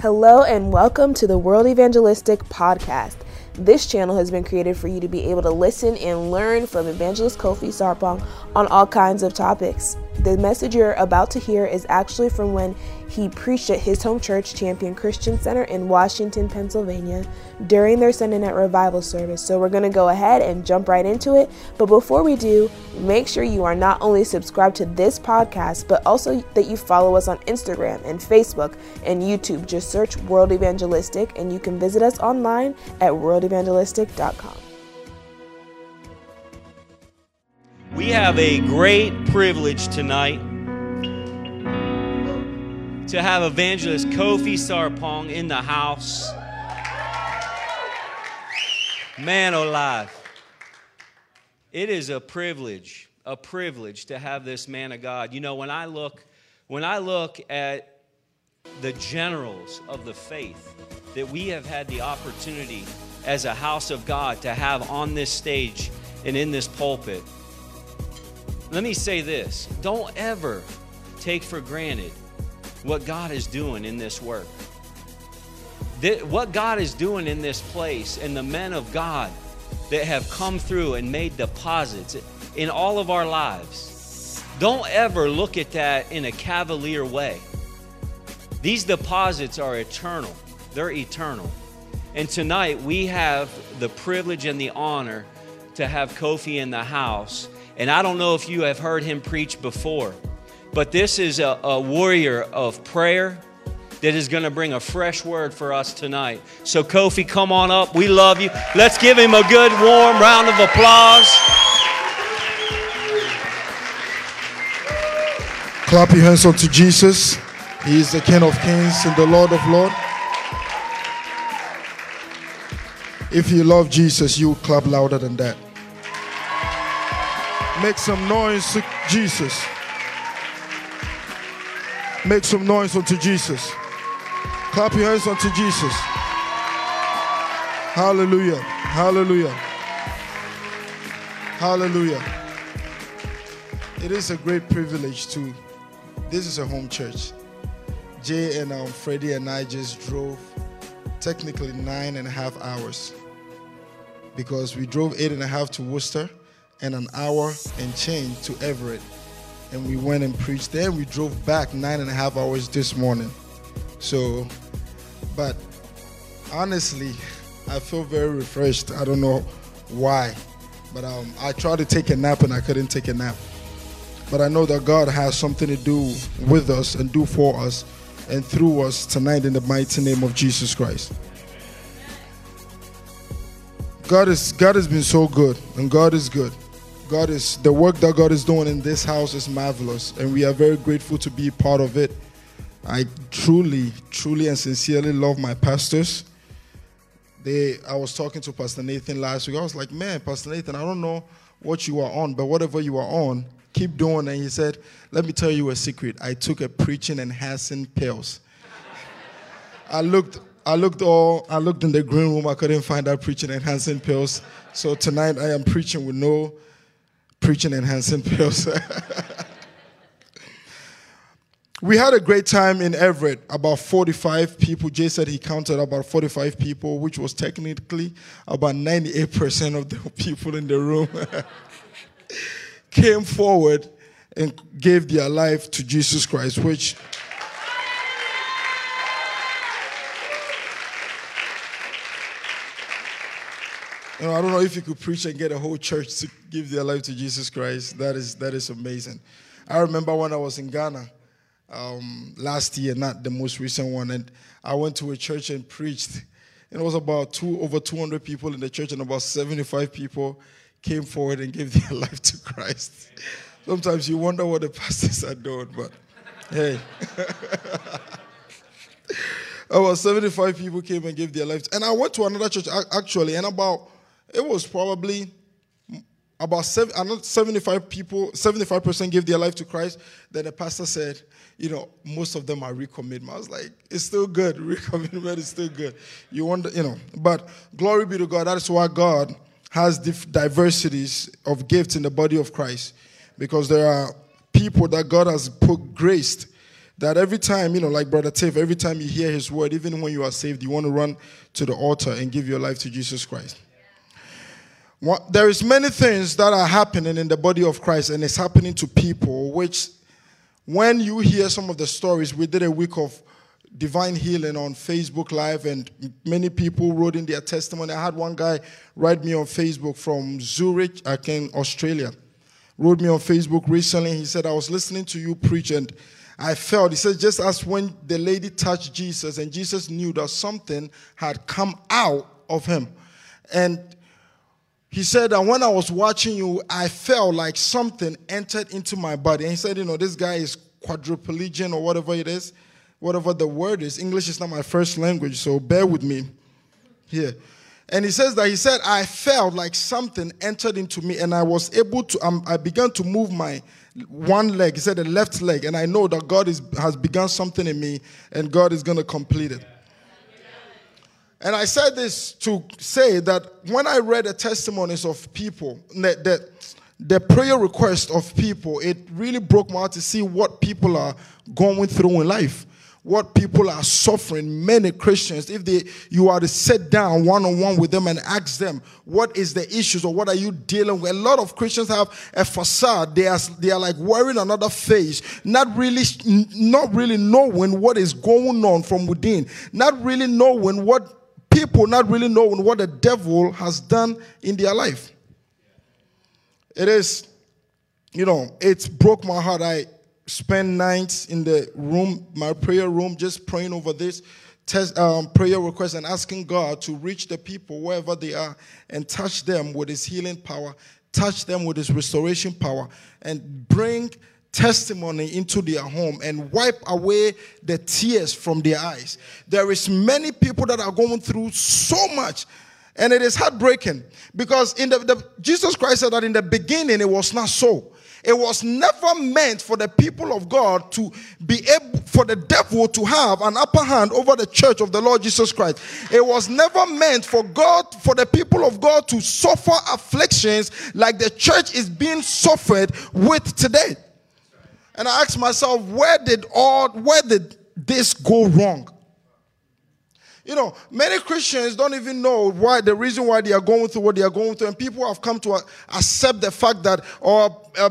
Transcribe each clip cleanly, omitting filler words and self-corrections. Hello and welcome to the World Evangelistic podcast. This channel has been created for you to be able to listen and learn from evangelist Kofi Sarpong on all kinds of topics. The message you're about to hear is actually from when he preached at his home church, Champion Christian Center in Washington, Pennsylvania, during their Sunday night revival service. So we're going to go ahead and jump right into it. But before we do, make sure you are not only subscribed to this podcast, but also that you follow us on Instagram and Facebook and YouTube. Just search World Evangelistic, and you can visit us online at worldevangelistic.com. We have a great privilege tonight to have evangelist Kofi Sarpong in the house. Man alive. It is a privilege to have this man of God. You know, when I look at the generals of the faith that we have had the opportunity as a house of God to have on this stage and in this pulpit, let me say this. Don't ever take for granted what God is doing in this work. What God is doing in this place and the men of God that have come through and made deposits in all of our lives. Don't ever look at that in a cavalier way. These deposits are eternal. They're eternal. And tonight we have the privilege and the honor to have Kofi in the house. And I don't know if you have heard him preach before, but this is a warrior of prayer that is going to bring a fresh word for us tonight. So Kofi, come on up. We love you. Let's give him a good, warm round of applause. Clap your hands unto Jesus. He is the King of Kings and the Lord of Lords. If you love Jesus, you will clap louder than that. Make some noise to Jesus. Make some noise unto Jesus. Clap your hands unto Jesus. Hallelujah. Hallelujah. Hallelujah. It is a great privilege to... This is a home church. Jay and Freddie and I just drove technically 9.5 hours because we drove 8.5 to Worcester and an hour and change to Everett, and we went and preached there. We drove back 9.5 hours this morning. So, but honestly, I feel very refreshed. I don't know why, but I tried to take a nap and I couldn't take a nap. But I know that God has something to do with us and do for us and through us tonight in the mighty name of Jesus Christ. God has been so good, and God is good. The work that God is doing in this house is marvelous, and we are very grateful to be part of it. I truly, truly and sincerely love my pastors. I was talking to Pastor Nathan last week. I was like, man, Pastor Nathan, I don't know what you are on, but whatever you are on, keep doing. And he said, let me tell you a secret. I took a preaching enhancing pills. I looked in the green room. I couldn't find that preaching enhancing pills. So tonight I am preaching with no preaching enhancing pills. We had a great time in Everett, about 45 people. Jay said he counted about 45 people, which was technically about 98% of the people in the room came forward and gave their life to Jesus Christ, which you know, I don't know if you could preach and get a whole church to give their life to Jesus Christ. That is amazing. I remember when I was in Ghana last year, not the most recent one, and I went to a church and preached. And it was about over 200 people in the church, and about 75 people came forward and gave their life to Christ. Sometimes you wonder what the pastors are doing, but hey. About 75 people came and gave their life. And I went to another church, actually, and about... It was probably about 75% gave their life to Christ. Then the pastor said, you know, most of them are recommitment. I was like, it's still good. Recommitment is still good. You wonder, you know. But glory be to God. That is why God has diversities of gifts in the body of Christ. Because there are people that God has put graced That every time, you know, like Brother Tiff, every time you hear his word, even when you are saved, you want to run to the altar and give your life to Jesus Christ. There is many things that are happening in the body of Christ, and it's happening to people, which when you hear some of the stories, we did a week of divine healing on Facebook Live, and many people wrote in their testimony. I had one guy write me on Facebook from Zurich, Australia. Wrote me on Facebook recently. He said, I was listening to you preach, and I felt, he said, just as when the lady touched Jesus and Jesus knew that something had come out of him. And he said that when I was watching you, I felt like something entered into my body. And he said, you know, this guy is quadriplegic or whatever it is, whatever the word is. English is not my first language, so bear with me here. And he says that, he said, I felt like something entered into me, and I was able to, I began to move my one leg. He said the left leg, and I know that God has begun something in me, and God is going to complete it. Yeah. And I said this to say that when I read the testimonies of people, the prayer requests of people, it really broke my heart to see what people are going through in life. What people are suffering, many Christians, if you are to sit down one-on-one with them and ask them, what is the issues or what are you dealing with? A lot of Christians have a facade. They are like wearing another face, not really knowing what is going on from within, not really knowing what the devil has done in their life. It is, you know, it broke my heart. I spend nights in the room, my prayer room, just praying over this prayer request and asking God to reach the people wherever they are and touch them with his healing power, touch them with his restoration power, and bring testimony into their home and wipe away the tears from their eyes. There is many people that are going through so much, and it is heartbreaking because Jesus Christ said that in the beginning it was not so. It was never meant for the people of God to be able, for the devil to have an upper hand over the church of the Lord Jesus Christ. It was never meant for God, for the people of God to suffer afflictions like the church is being suffered with today. And I asked myself, where did this go wrong? You know, many Christians don't even know the reason why they are going through what they are going through. And people have come to accept the fact that,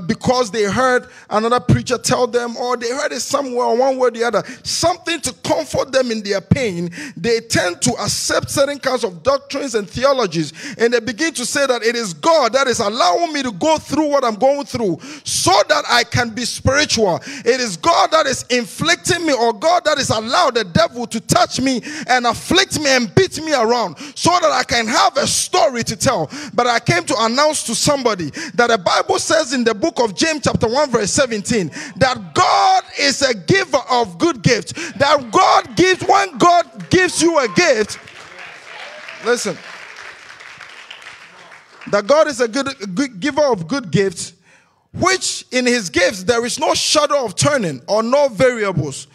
because they heard another preacher tell them, or they heard it somewhere, one way or the other, something to comfort them in their pain, they tend to accept certain kinds of doctrines and theologies. And they begin to say that it is God that is allowing me to go through what I'm going through so that I can be spiritual. It is God that is inflicting me, or God that is allowed the devil to touch me and afflict me and beat me around so that I can have a story to tell. But I came to announce to somebody that the Bible says in the book of James chapter 1 verse 17 that God is a giver of good gifts. That God gives, when God gives you a gift, listen, that God is a good giver of good gifts, which in his gifts there is no shadow of turning or no variables.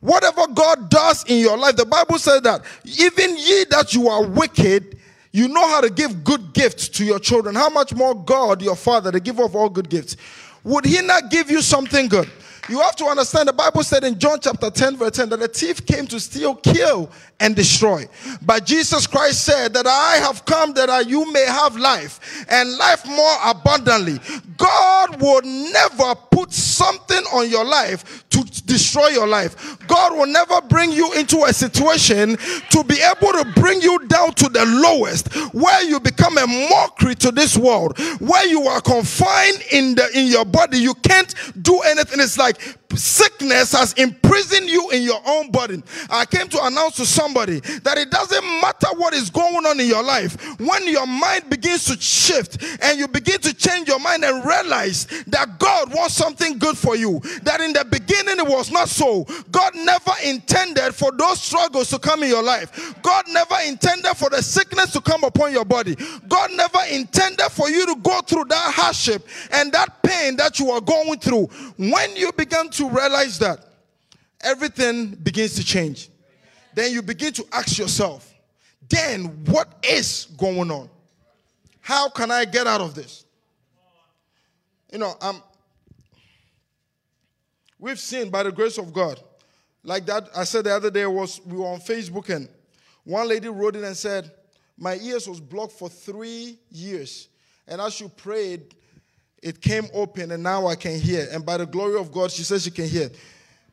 Whatever God does in your life, the Bible says that even ye that you are wicked, you know how to give good gifts to your children. How much more God, your Father, the giver of all good gifts, would he not give you something good? You have to understand, the Bible said in John chapter 10 verse 10 that the thief came to steal, kill, and destroy. But Jesus Christ said that I have come that you may have life, and life more abundantly. God will never put something on your life to destroy your life. God will never bring you into a situation to be able to bring you down to the lowest, where you become a mockery to this world, where you are confined in your body. You can't do anything. It's like sickness has imprisoned you in your own body. I came to announce to somebody that it doesn't matter what is going on in your life. When your mind begins to shift and you begin to change your mind and realize that God wants something good for you, that in the beginning it was not so. God never intended for those struggles to come in your life. God never intended for the sickness to come upon your body. God never intended for you to go through that hardship and that pain that you are going through. When you begin to realize that, everything begins to change. Then you begin to ask yourself, then what is going on? How can I get out of this? You know, we've seen by the grace of God Like that, I said the other day, we were on Facebook, and one lady wrote in and said, my ears was blocked for 3 years. And as you prayed, it came open, and now I can hear. And by the glory of God, she says she can hear.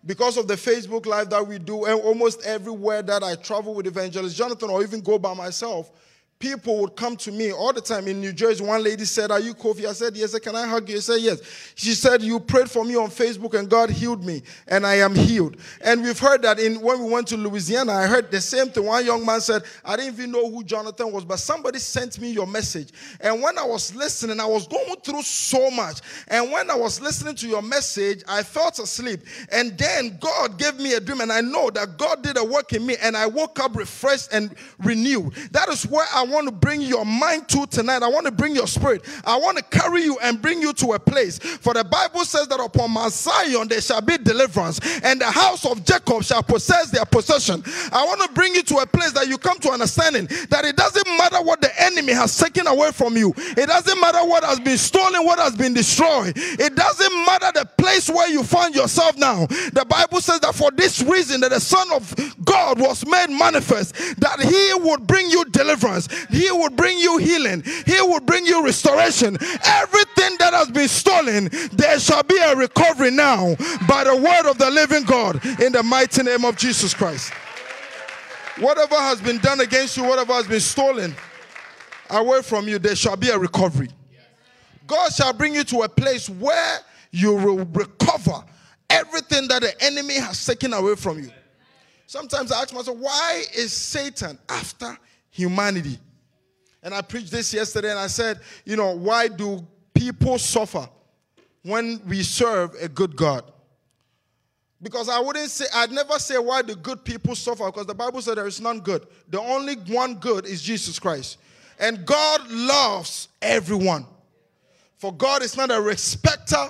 Because of the Facebook Live that we do, and almost everywhere that I travel with Evangelist Jonathan, or even go by myself, people would come to me all the time. In New Jersey, one lady said, are you Kofi? I said, yes. I said, can I hug you? I said, yes. She said, you prayed for me on Facebook and God healed me, and I am healed. And we've heard that when we went to Louisiana, I heard the same thing. One young man said, I didn't even know who Jonathan was, but somebody sent me your message. And when I was listening, I was going through so much. And when I was listening to your message, I fell asleep. And then God gave me a dream, and I know that God did a work in me, and I woke up refreshed and renewed. That is where I want to bring your mind to tonight. I want to bring your spirit. I want to carry you and bring you to a place. For the Bible says that upon Mount Zion there shall be deliverance, and the house of Jacob shall possess their possession. I want to bring you to a place that you come to understanding that it doesn't matter what the enemy has taken away from you. It doesn't matter what has been stolen, what has been destroyed. It doesn't matter the place where you find yourself now. The Bible says that for this reason that the Son of God was made manifest, that he would bring you deliverance. He will bring you healing. He will bring you restoration. Everything that has been stolen, there shall be a recovery now by the word of the living God in the mighty name of Jesus Christ. Whatever has been done against you, whatever has been stolen away from you, there shall be a recovery. God shall bring you to a place where you will recover everything that the enemy has taken away from you. Sometimes I ask myself, why is Satan after humanity? And I preached this yesterday, and I said, you know, why do people suffer when we serve a good God? Because I'd never say why the good people suffer, because the Bible said there is none good. The only one good is Jesus Christ. And God loves everyone. For God is not a respecter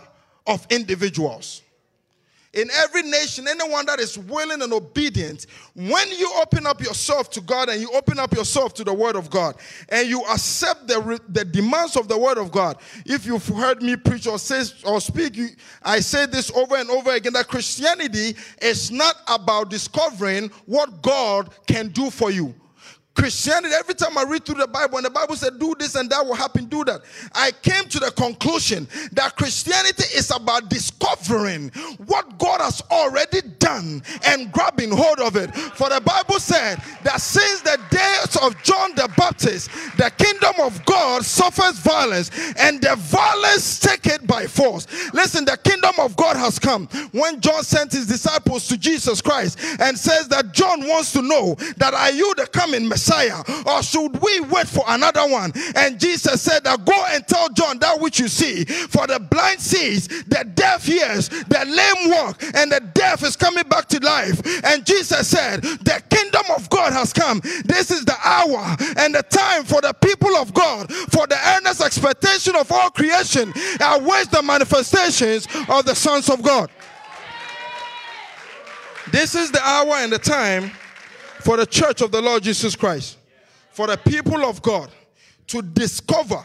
of individuals. In every nation, anyone that is willing and obedient, when you open up yourself to God and you open up yourself to the word of God and you accept the demands of the word of God, if you've heard me preach or speak, I say this over and over again, that Christianity is not about discovering what God can do for you. Christianity, every time I read through the Bible, and the Bible said, do this and that will happen, do that, I came to the conclusion that Christianity is about discovering what God has already done and grabbing hold of it. For the Bible said that since the days of John the Baptist, the kingdom of God suffers violence, and the violence take it by force. Listen, the kingdom of God has come. When John sent his disciples to Jesus Christ and says that John wants to know that, are you the coming Messiah? Or should we wait for another one? And Jesus said that, go and tell John that which you see. For the blind sees, the deaf hears, the lame walk, and the deaf is coming back to life. And Jesus said, the kingdom of God has come. This is the hour and the time for the people of God, for the earnest expectation of all creation awaits the manifestations of the sons of God. This is the hour and the time for the church of the Lord Jesus Christ, for the people of God to discover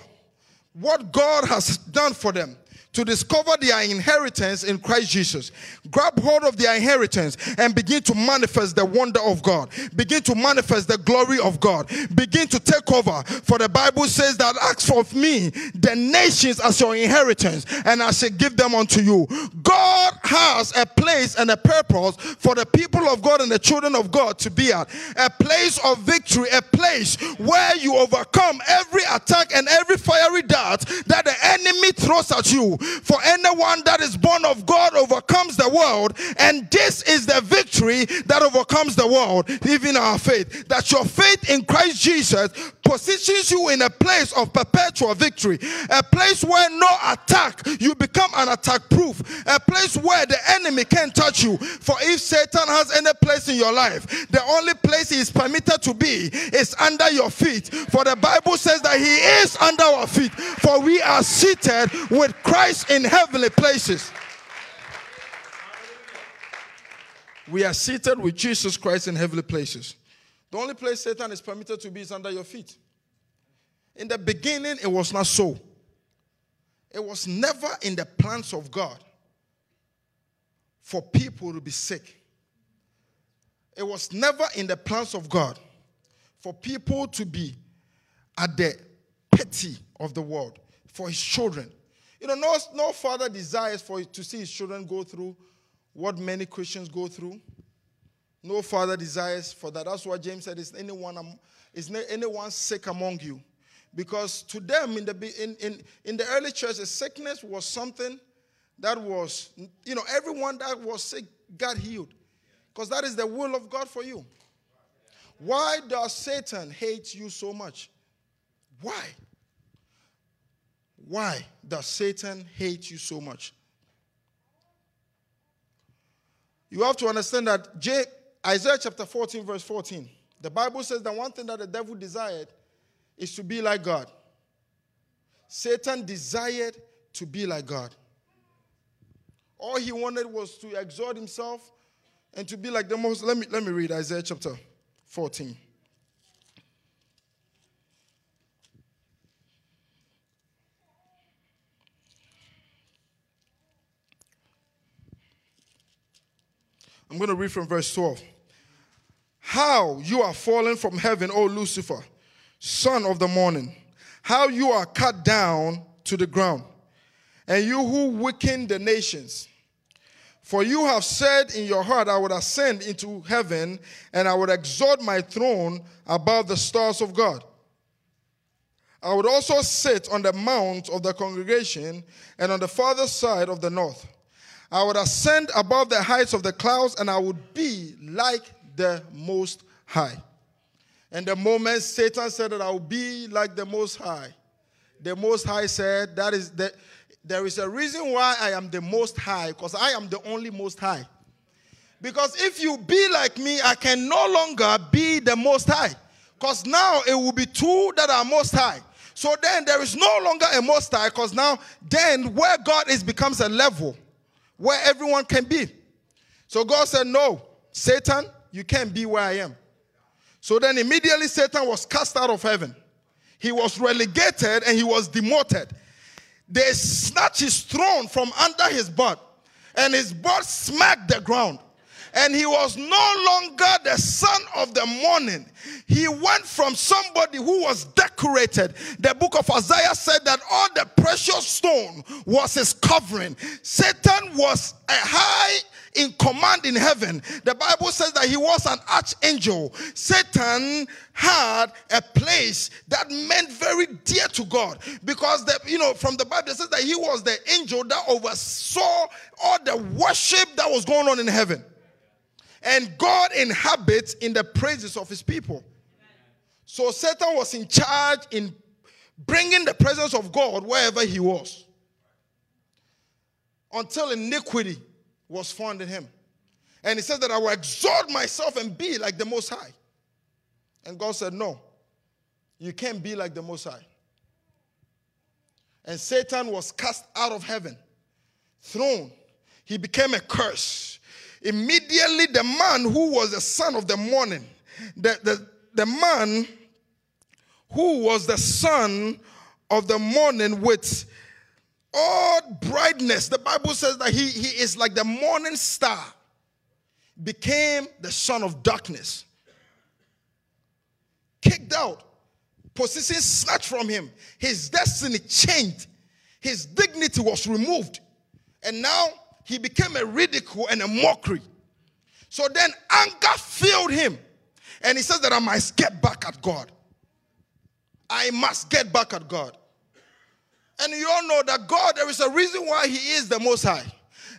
what God has done for them, to discover their inheritance in Christ Jesus. Grab hold of their inheritance and begin to manifest the wonder of God. Begin to manifest the glory of God. Begin to take over. For the Bible says that, ask of me the nations as your inheritance, and I shall give them unto you. God has a place and a purpose for the people of God and the children of God to be at. A place of victory, a place where you overcome every attack and every fiery dart that the enemy throws at you. For anyone that is born of God overcomes the world, and this is the victory that overcomes the world, even our faith. That your faith in Christ Jesus positions you in a place of perpetual victory, a place where no attack, you become an attack proof, a place where the enemy can't touch you. For if Satan has any place in your life, the only place he is permitted to be is under your feet. For the Bible says that he is under our feet, for we are seated with Christ in heavenly places. We are seated with Jesus Christ in heavenly places. The only place Satan is permitted to be is under your feet. In the beginning, it was not so. It was never in the plans of God for people to be sick, It was never in the plans of God for people to be at the pity of the world, for his children. You know, no father desires to see his children go through what many Christians go through. No father desires for that. That's why James said, is anyone sick among you? Because to them, in the early church, the sickness was something that was, you know, everyone that was sick got healed. Because that is the will of God for you. Why does Satan hate you so much? Why? Why does Satan hate you so much? You have to understand that Isaiah chapter 14, verse 14. The Bible says that one thing that the devil desired is to be like God. Satan desired to be like God. All he wanted was to exalt himself and to be like the most. Let me read Isaiah chapter 14. I'm going to read from verse 12. How you are fallen from heaven, O Lucifer, son of the morning. How you are cut down to the ground, and you who weaken the nations. For you have said in your heart, I would ascend into heaven, and I would exalt my throne above the stars of God. I would also sit on the mount of the congregation and on the farther side of the north. I would ascend above the heights of the clouds, and I would be like the Most High. And the moment Satan said that I would be like the Most High, the Most High said, there is a reason why I am the Most High, because I am the only Most High. Because if you be like me, I can no longer be the Most High, because now it will be two that are Most High. So then there is no longer a Most High, because now then where God is becomes a level where everyone can be. So God said, no, Satan, you can't be where I am. So then immediately Satan was cast out of heaven. He was relegated and he was demoted. They snatched his throne from under his butt, and his butt smacked the ground. And he was no longer the son of the morning. He went from somebody who was decorated. The book of Isaiah said that all the precious stone was his covering. Satan was a high in command in heaven. The Bible says that he was an archangel. Satan had a place that meant very dear to God, because from the Bible it says that he was the angel that oversaw all the worship that was going on in heaven. And God inhabits in the praises of his people. Amen. So Satan was in charge in bringing the presence of God wherever he was, until iniquity was found in him. And he said that I will exalt myself and be like the Most High. And God said, no, you can't be like the Most High. And Satan was cast out of heaven, thrown. He became a curse. Immediately the man who was the son of the morning, the man who was the son of the morning with all brightness, the Bible says that he is like the morning star, became the son of darkness. Kicked out, position snatched from him, his destiny changed, his dignity was removed, and now he became a ridicule and a mockery. So then anger filled him. And he says that I must get back at God. I must get back at God. And you all know that God, there is a reason why he is the Most High.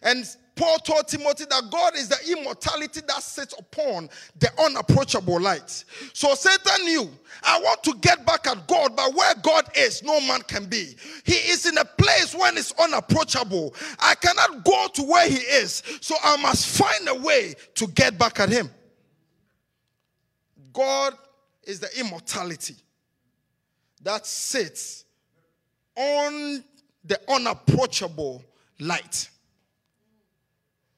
And Paul told Timothy that God is the immortality that sits upon the unapproachable light. So Satan knew, I want to get back at God, but where God is, no man can be. He is in a place when it's unapproachable. I cannot go to where he is, so I must find a way to get back at him. God is the immortality that sits on the unapproachable light.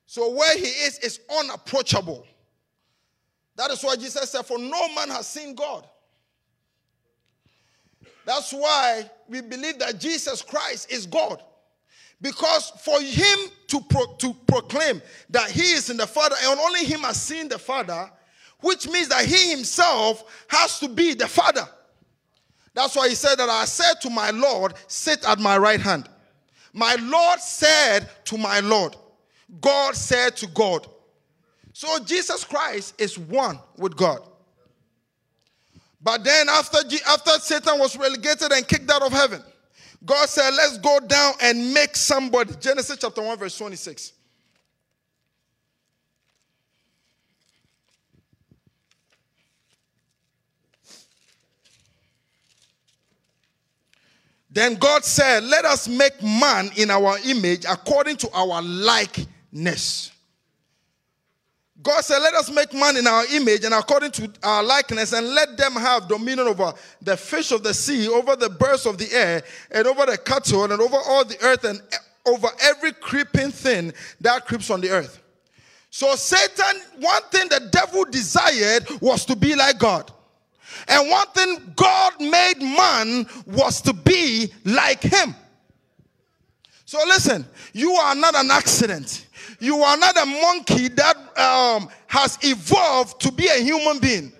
So where he is unapproachable. That is why Jesus said, for no man has seen God. That's why we believe that Jesus Christ is God. Because for him to proclaim that he is in the Father, and only him has seen the Father, which means that he himself has to be the father. That's why he said that I said to my Lord, sit at my right hand. My Lord said to my Lord. God said to God. So Jesus Christ is one with God. But then after Satan was relegated and kicked out of heaven, God said, let's go down and make somebody. Genesis chapter 1 verse 26. Then God said, let us make man in our image according to our likeness. God said, let us make man in our image and according to our likeness, and let them have dominion over the fish of the sea, over the birds of the air, and over the cattle, and over all the earth, and over every creeping thing that creeps on the earth. So Satan, one thing the devil desired was to be like God. And one thing God made man was to be like him. So listen, you are not an accident. You are not a monkey that has evolved to be a human being. Amen.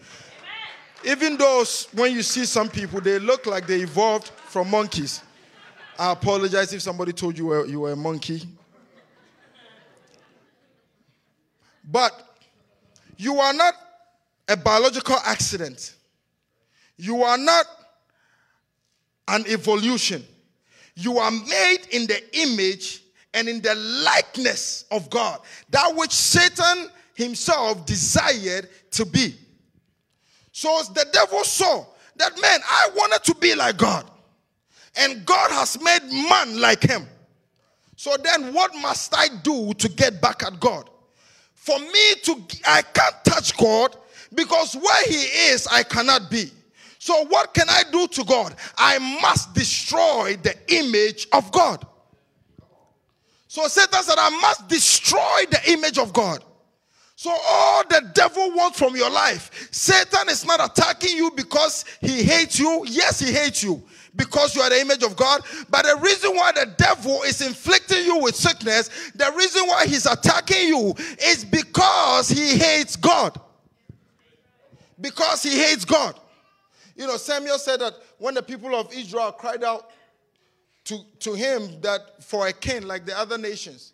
Even though when you see some people, they look like they evolved from monkeys. I apologize if somebody told you you were a monkey. But you are not a biological accident. You are not an evolution. You are made in the image and in the likeness of God, that which Satan himself desired to be. So the devil saw that, man, I wanted to be like God, and God has made man like him. So then what must I do to get back at God? For me I can't touch God, because where he is, I cannot be. So what can I do to God? I must destroy the image of God. So Satan said, I must destroy the image of God. So all the devil wants from your life, Satan is not attacking you because he hates you. Yes, he hates you because you are the image of God. But the reason why the devil is inflicting you with sickness, the reason why he's attacking you is because he hates God. Because he hates God. You know, Samuel said that when the people of Israel cried out to him that for a king like the other nations,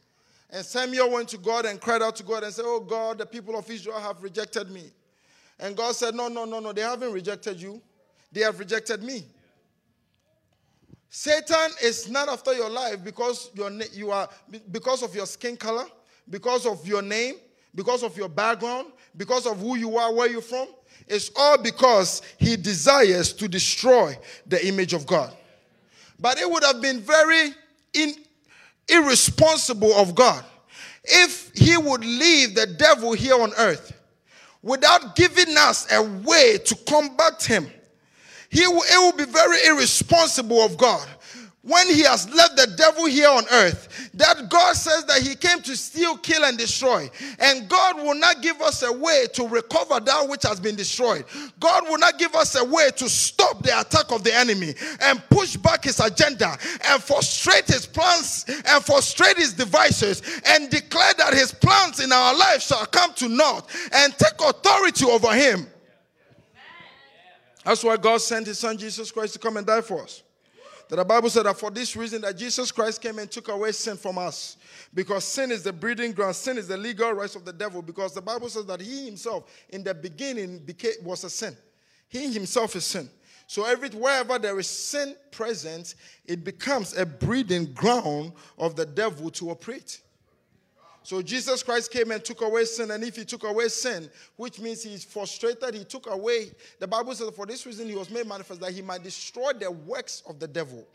and Samuel went to God and cried out to God and said, oh God, the people of Israel have rejected me. And God said, no, they haven't rejected you. They have rejected me. Yeah. Satan is not after your life because because of your skin color, because of your name, because of your background, because of who you are, where you're from. It's all because he desires to destroy the image of God. But it would have been very irresponsible of God if he would leave the devil here on earth without giving us a way to combat him. It would be very irresponsible of God, when he has left the devil here on earth, that God says that he came to steal, kill, and destroy. And God will not give us a way to recover that which has been destroyed. God will not give us a way to stop the attack of the enemy and push back his agenda and frustrate his plans and frustrate his devices and declare that his plans in our life shall come to naught and take authority over him. That's why God sent his son Jesus Christ to come and die for us. That the Bible said that for this reason that Jesus Christ came and took away sin from us. Because sin is the breeding ground. Sin is the legal rights of the devil. Because the Bible says that he himself in the beginning was a sin. He himself is sin. So wherever there is sin present, it becomes a breeding ground of the devil to operate. So Jesus Christ came and took away sin. And if he took away sin, which means he is frustrated, he took away. The Bible says that for this reason he was made manifest, that he might destroy the works of the devil.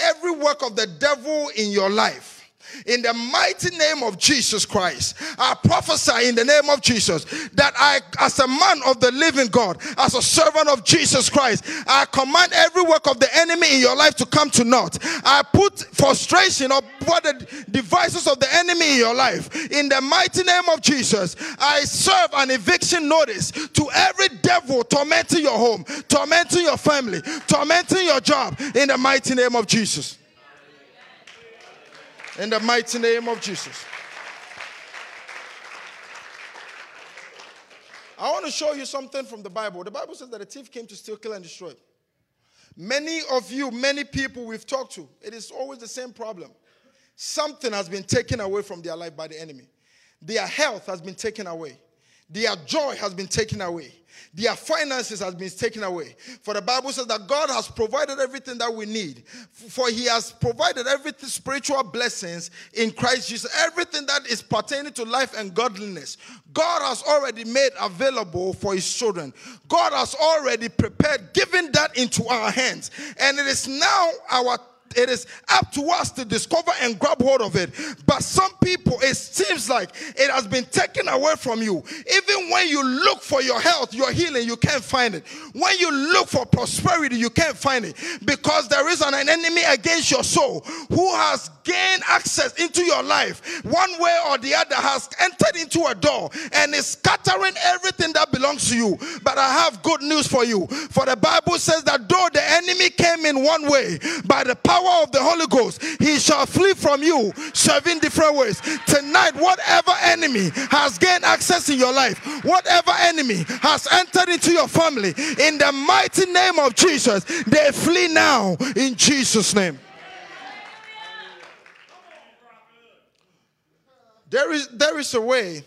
Every work of the devil in your life, in the mighty name of Jesus Christ, I prophesy in the name of Jesus that I, as a man of the living God, as a servant of Jesus Christ, I command every work of the enemy in your life to come to naught. I put frustration upon the devices of the enemy in your life. In the mighty name of Jesus, I serve an eviction notice to every devil tormenting your home, tormenting your family, tormenting your job, in the mighty name of Jesus. In the mighty name of Jesus. I want to show you something from the Bible. The Bible says that the thief came to steal, kill, and destroy. Many of you, many people we've talked to, it is always the same problem. Something has been taken away from their life by the enemy. Their health has been taken away. Their joy has been taken away. Their finances has been taken away. For the Bible says that God has provided everything that we need. For he has provided everything, spiritual blessings in Christ Jesus. Everything that is pertaining to life and godliness, God has already made available for his children. God has already prepared, given that into our hands. And it is now our it is up to us to discover and grab hold of it. But some people, it seems like it has been taken away from you. Even when you look for your health, your healing, you can't find it. When you look for prosperity, you can't find it. Because there is an enemy against your soul who has gained access into your life. One way or the other has entered into a door and is scattering everything that belongs to you. But I have good news for you. For the Bible says that though the enemy came in one way, by the power of the Holy Ghost, he shall flee from you seven different ways. Tonight, whatever enemy has gained access in your life, whatever enemy has entered into your family, in the mighty name of Jesus, they flee now in Jesus' name. There is a way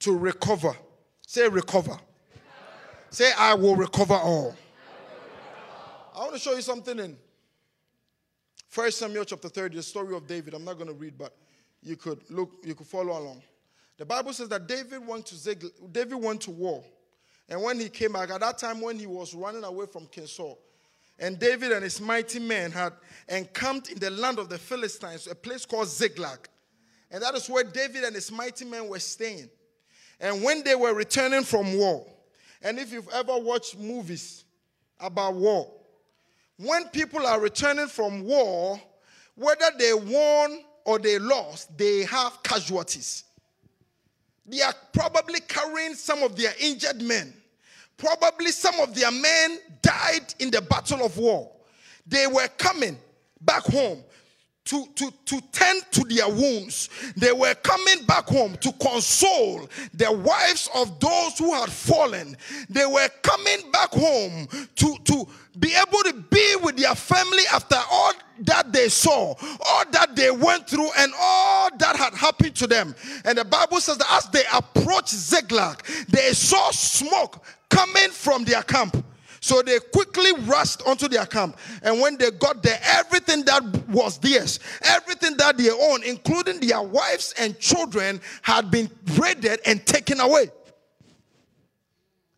to recover. Say recover. Say I will recover all. I want to show you something in 1 Samuel chapter 30, the story of David. I'm not going to read, but you could look, you could follow along. The Bible says that David went to war. And when he came back, at that time when he was running away from King Saul, and David and his mighty men had encamped in the land of the Philistines, a place called Ziklag. And that is where David and his mighty men were staying. And when they were returning from war, and if you've ever watched movies about war, when people are returning from war, whether they won or they lost, they have casualties. They are probably carrying some of their injured men. Probably some of their men died in the battle of war. They were coming back home to tend to their wounds. They were coming back home to console the wives of those who had fallen. They were coming back home to be able to be with their family after all that they saw, all that they went through, and all that had happened to them. And the Bible says that as they approached Ziklag, they saw smoke coming from their camp. So they quickly rushed onto their camp. And when they got there, everything that was theirs, everything that they owned, including their wives and children, had been raided and taken away.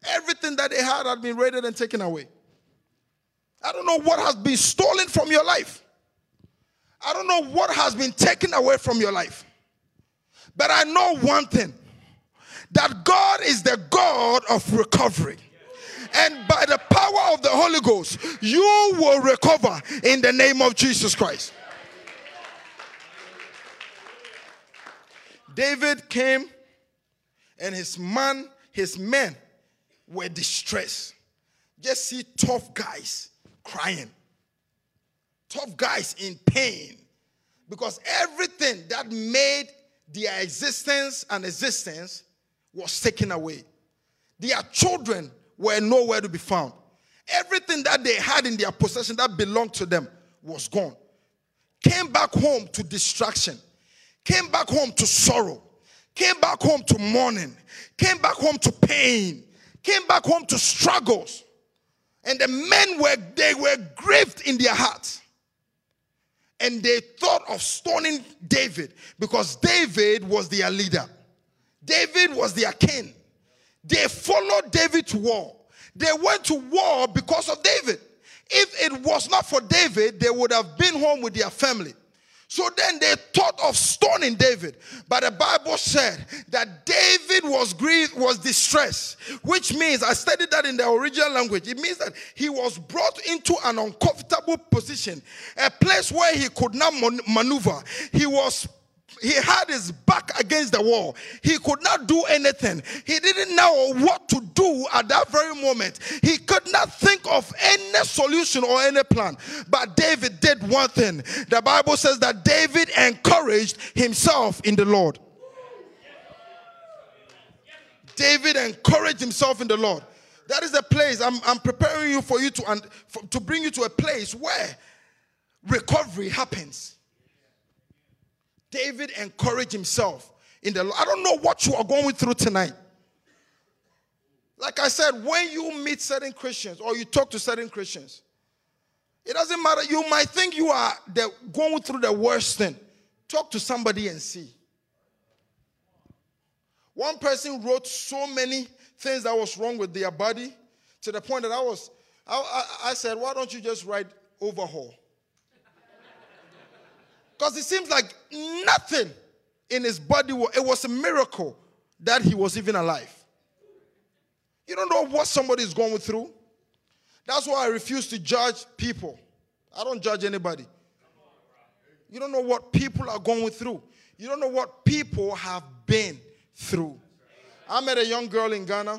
Everything that they had been raided and taken away. I don't know what has been stolen from your life. I don't know what has been taken away from your life. But I know one thing, that God is the God of recovery. And by the power of the Holy Ghost, you will recover in the name of Jesus Christ. David came and his men were distressed. Just see tough guys crying. Tough guys in pain. Because everything that made their existence was taken away. Their children were nowhere to be found. Everything that they had in their possession that belonged to them was gone. Came back home to distraction. Came back home to sorrow. Came back home to mourning. Came back home to pain. Came back home to struggles. And the men were grieved in their hearts. And they thought of stoning David because David was their leader. David was their king. They followed David to war. They went to war because of David. If it was not for David, they would have been home with their family. So then they thought of stoning David. But the Bible said that David was grieved, was distressed. Which means, I studied that in the original language, it means that he was brought into an uncomfortable position. A place where he could not maneuver. He had his back against the wall. He could not do anything. He didn't know what to do at that very moment. He could not think of any solution or any plan. But David did one thing. The Bible says that David encouraged himself in the Lord. David encouraged himself in the Lord. That is a place. I'm preparing you to bring you to a place where recovery happens. David encouraged himself in the Lord. I don't know what you are going through tonight. Like I said, when you meet certain Christians or you talk to certain Christians, it doesn't matter. You might think you are going through the worst thing. Talk to somebody and see. One person wrote so many things that was wrong with their body to the point that I said, why don't you just write overhaul? Because it seems like nothing in his body, it was a miracle that he was even alive. You don't know what somebody is going through. That's why I refuse to judge people. I don't judge anybody. You don't know what people are going through. You don't know what people have been through. I met a young girl in Ghana.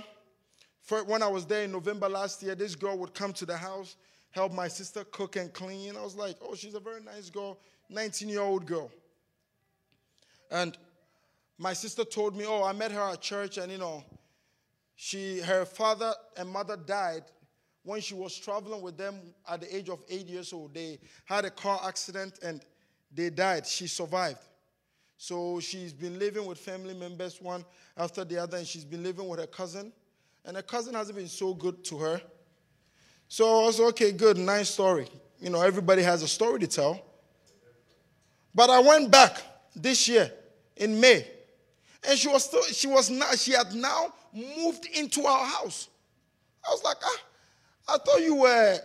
When I was there in November last year, this girl would come to the house, help my sister cook and clean. I was like, oh, she's a very nice girl, 19-year-old girl. And my sister told me, oh, I met her at church, and, you know, her father and mother died when she was traveling with them at the age of 8 years old. They had a car accident, and they died. She survived. So she's been living with family members one after the other, and she's been living with her cousin. And her cousin hasn't been so good to her. So I was, okay, good, nice story. You know, everybody has a story to tell. But I went back this year in May, and she had now moved into our house. I was like, I thought you were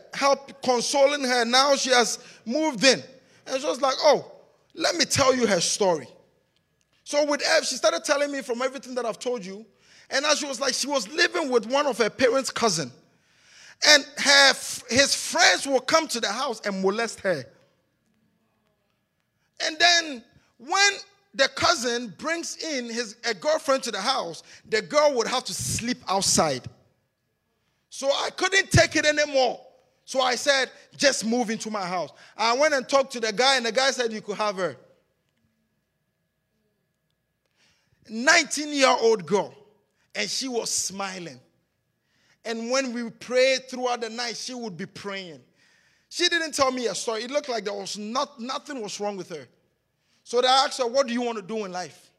consoling her. Now she has moved in. And she was like, oh, let me tell you her story. So she started telling me from everything that I've told you. And as she was like, she was living with one of her parents' cousins. And his friends will come to the house and molest her. And then when the cousin brings in a girlfriend to the house, the girl would have to sleep outside. So I couldn't take it anymore. So I said, just move into my house. I went and talked to the guy, and the guy said, you could have her. 19-year-old girl, and she was smiling. And when we prayed throughout the night, she would be praying. She didn't tell me a story. It looked like there was nothing was wrong with her. So I asked her, what do you want to do in life?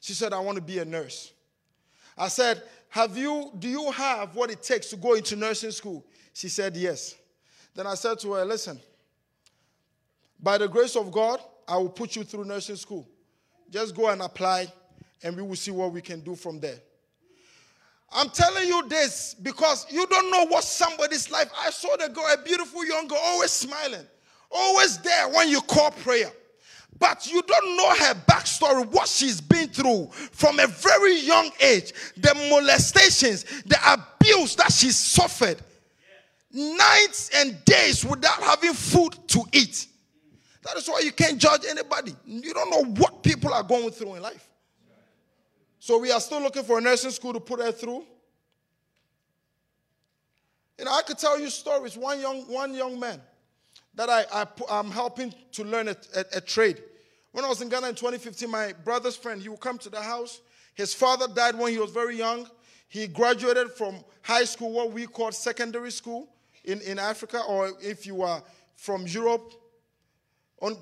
She said, I want to be a nurse. I said, do you have what it takes to go into nursing school? She said, yes. Then I said to her, listen, by the grace of God, I will put you through nursing school. Just go and apply, and we will see what we can do from there. I'm telling you this because you don't know what somebody's life. I saw the girl, a beautiful young girl, always smiling, always there when you call prayer. But you don't know her backstory, what she's been through from a very young age, the molestations, the abuse that she suffered, nights and days without having food to eat. That is why you can't judge anybody. You don't know what people are going through in life. So we are still looking for a nursing school to put her through. You know, I could tell you stories. One young man that I'm helping to learn a trade. When I was in Ghana in 2015, my brother's friend, he would come to the house. His father died when he was very young. He graduated from high school, what we call secondary school in Africa, or if you are from Europe,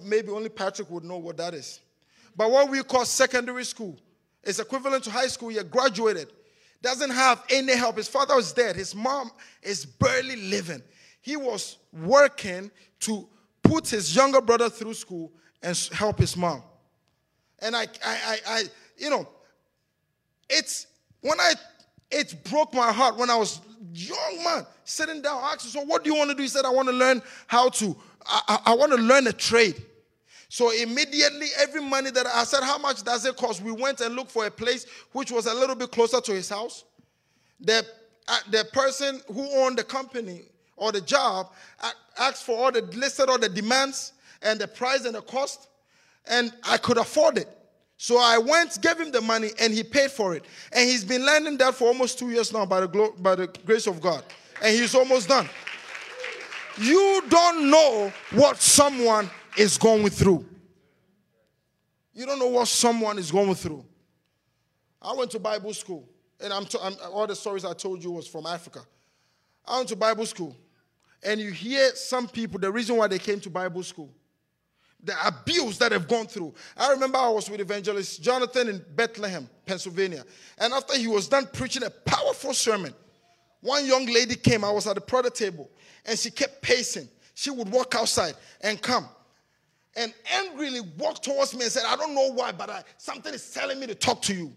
maybe only Patrick would know what that is. But what we call secondary school is equivalent to high school. He graduated, doesn't have any help. His father is dead. His mom is barely living. He was working to put his younger brother through school and help his mom. And you know, it broke my heart when I was a young man sitting down. I asked him, so what do you want to do? He said, I want to learn a trade. So immediately every money that I said, how much does it cost? We went and looked for a place which was a little bit closer to his house. The person who owned the company or the job asked for listed all the demands and the price and the cost, and I could afford it. So I went, gave him the money, and he paid for it. And he's been learning that for almost 2 years now by the grace of God. And he's almost done. You don't know what someone is going through. You don't know what someone is going through. I went to Bible school. and all the stories I told you was from Africa. I went to Bible school, and you hear some people, the reason why they came to Bible school, the abuse that they've gone through. I remember I was with evangelist Jonathan in Bethlehem, Pennsylvania, and after he was done preaching a powerful sermon, one young lady came. I was at the prayer table, and she kept pacing. She would walk outside and come, and angrily walked towards me and said, I don't know why, but something is telling me to talk to you.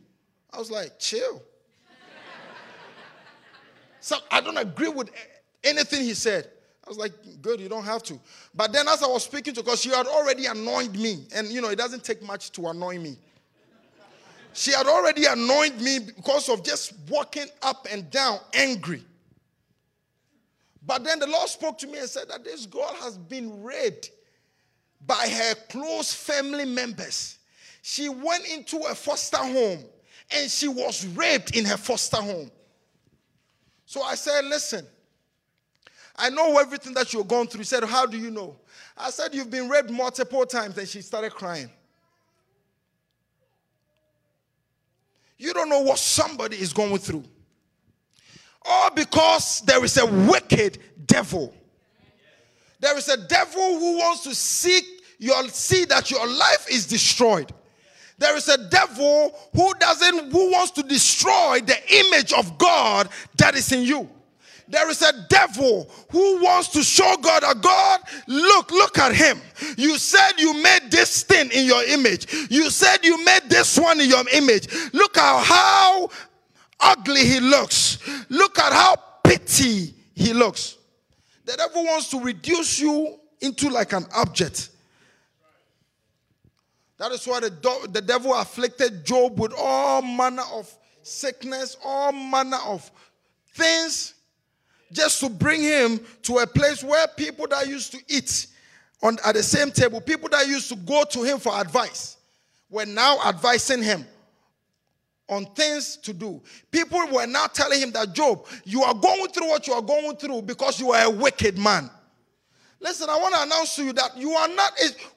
I was like, chill. So I don't agree with anything he said. I was like, good, you don't have to. But then as I was speaking to her, because she had already anointed me. And, you know, it doesn't take much to anoint me. She had already anointed me because of just walking up and down angry. But then the Lord spoke to me and said that this girl has been raped by her close family members. She went into a foster home, and she was raped in her foster home. So I said, listen, I know everything that you're going through. He said, how do you know? I said, you've been raped multiple times. And she started crying. You don't know what somebody is going through. All because there is a wicked devil. There is a devil who wants to see that your life is destroyed. There is a devil who wants to destroy the image of God that is in you. There is a devil who wants to show God, God, look at him. You said you made this thing in your image. You said you made this one in your image. Look at how ugly he looks. Look at how petty he looks. The devil wants to reduce you into like an object. That is why the devil afflicted Job with all manner of sickness, all manner of things, just to bring him to a place where people that used to eat at the same table, people that used to go to him for advice, were now advising him on things to do. People were now telling him that, Job, you are going through what you are going through because you are a wicked man. Listen, I want to announce to you that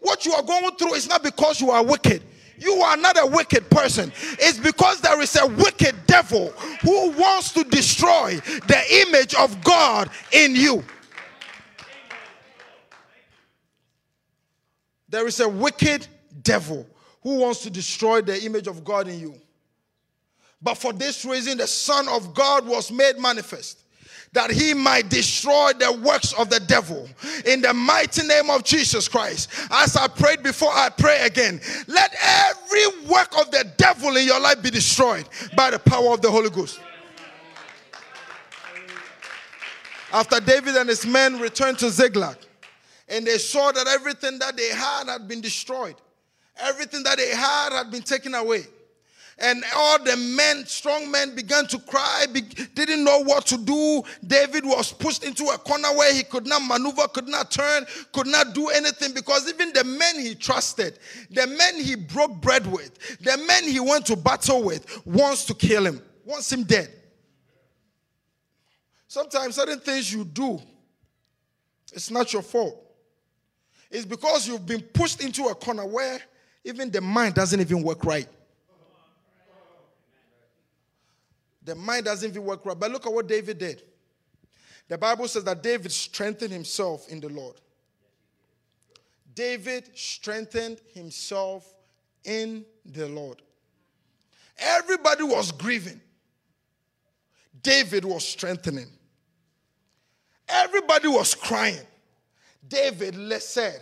what you are going through is not because you are wicked. You are not a wicked person. It's because there is a wicked devil who wants to destroy the image of God in you. There is a wicked devil who wants to destroy the image of God in you. But for this reason, the Son of God was made manifest, that he might destroy the works of the devil. In the mighty name of Jesus Christ, as I prayed before, I pray again. Let every work of the devil in your life be destroyed by the power of the Holy Ghost. After David and his men returned to Ziklag, and they saw that everything that they had been destroyed. Everything that they had been taken away. And all the men, strong men, began to cry, didn't know what to do. David was pushed into a corner where he could not maneuver, could not turn, could not do anything, because even the men he trusted, the men he broke bread with, the men he went to battle with, wants to kill him, wants him dead. Sometimes certain things you do, it's not your fault. It's because you've been pushed into a corner where even the mind doesn't even work right. The mind doesn't even work right. But look at what David did. The Bible says that David strengthened himself in the Lord. David strengthened himself in the Lord. Everybody was grieving. David was strengthening. Everybody was crying. David said,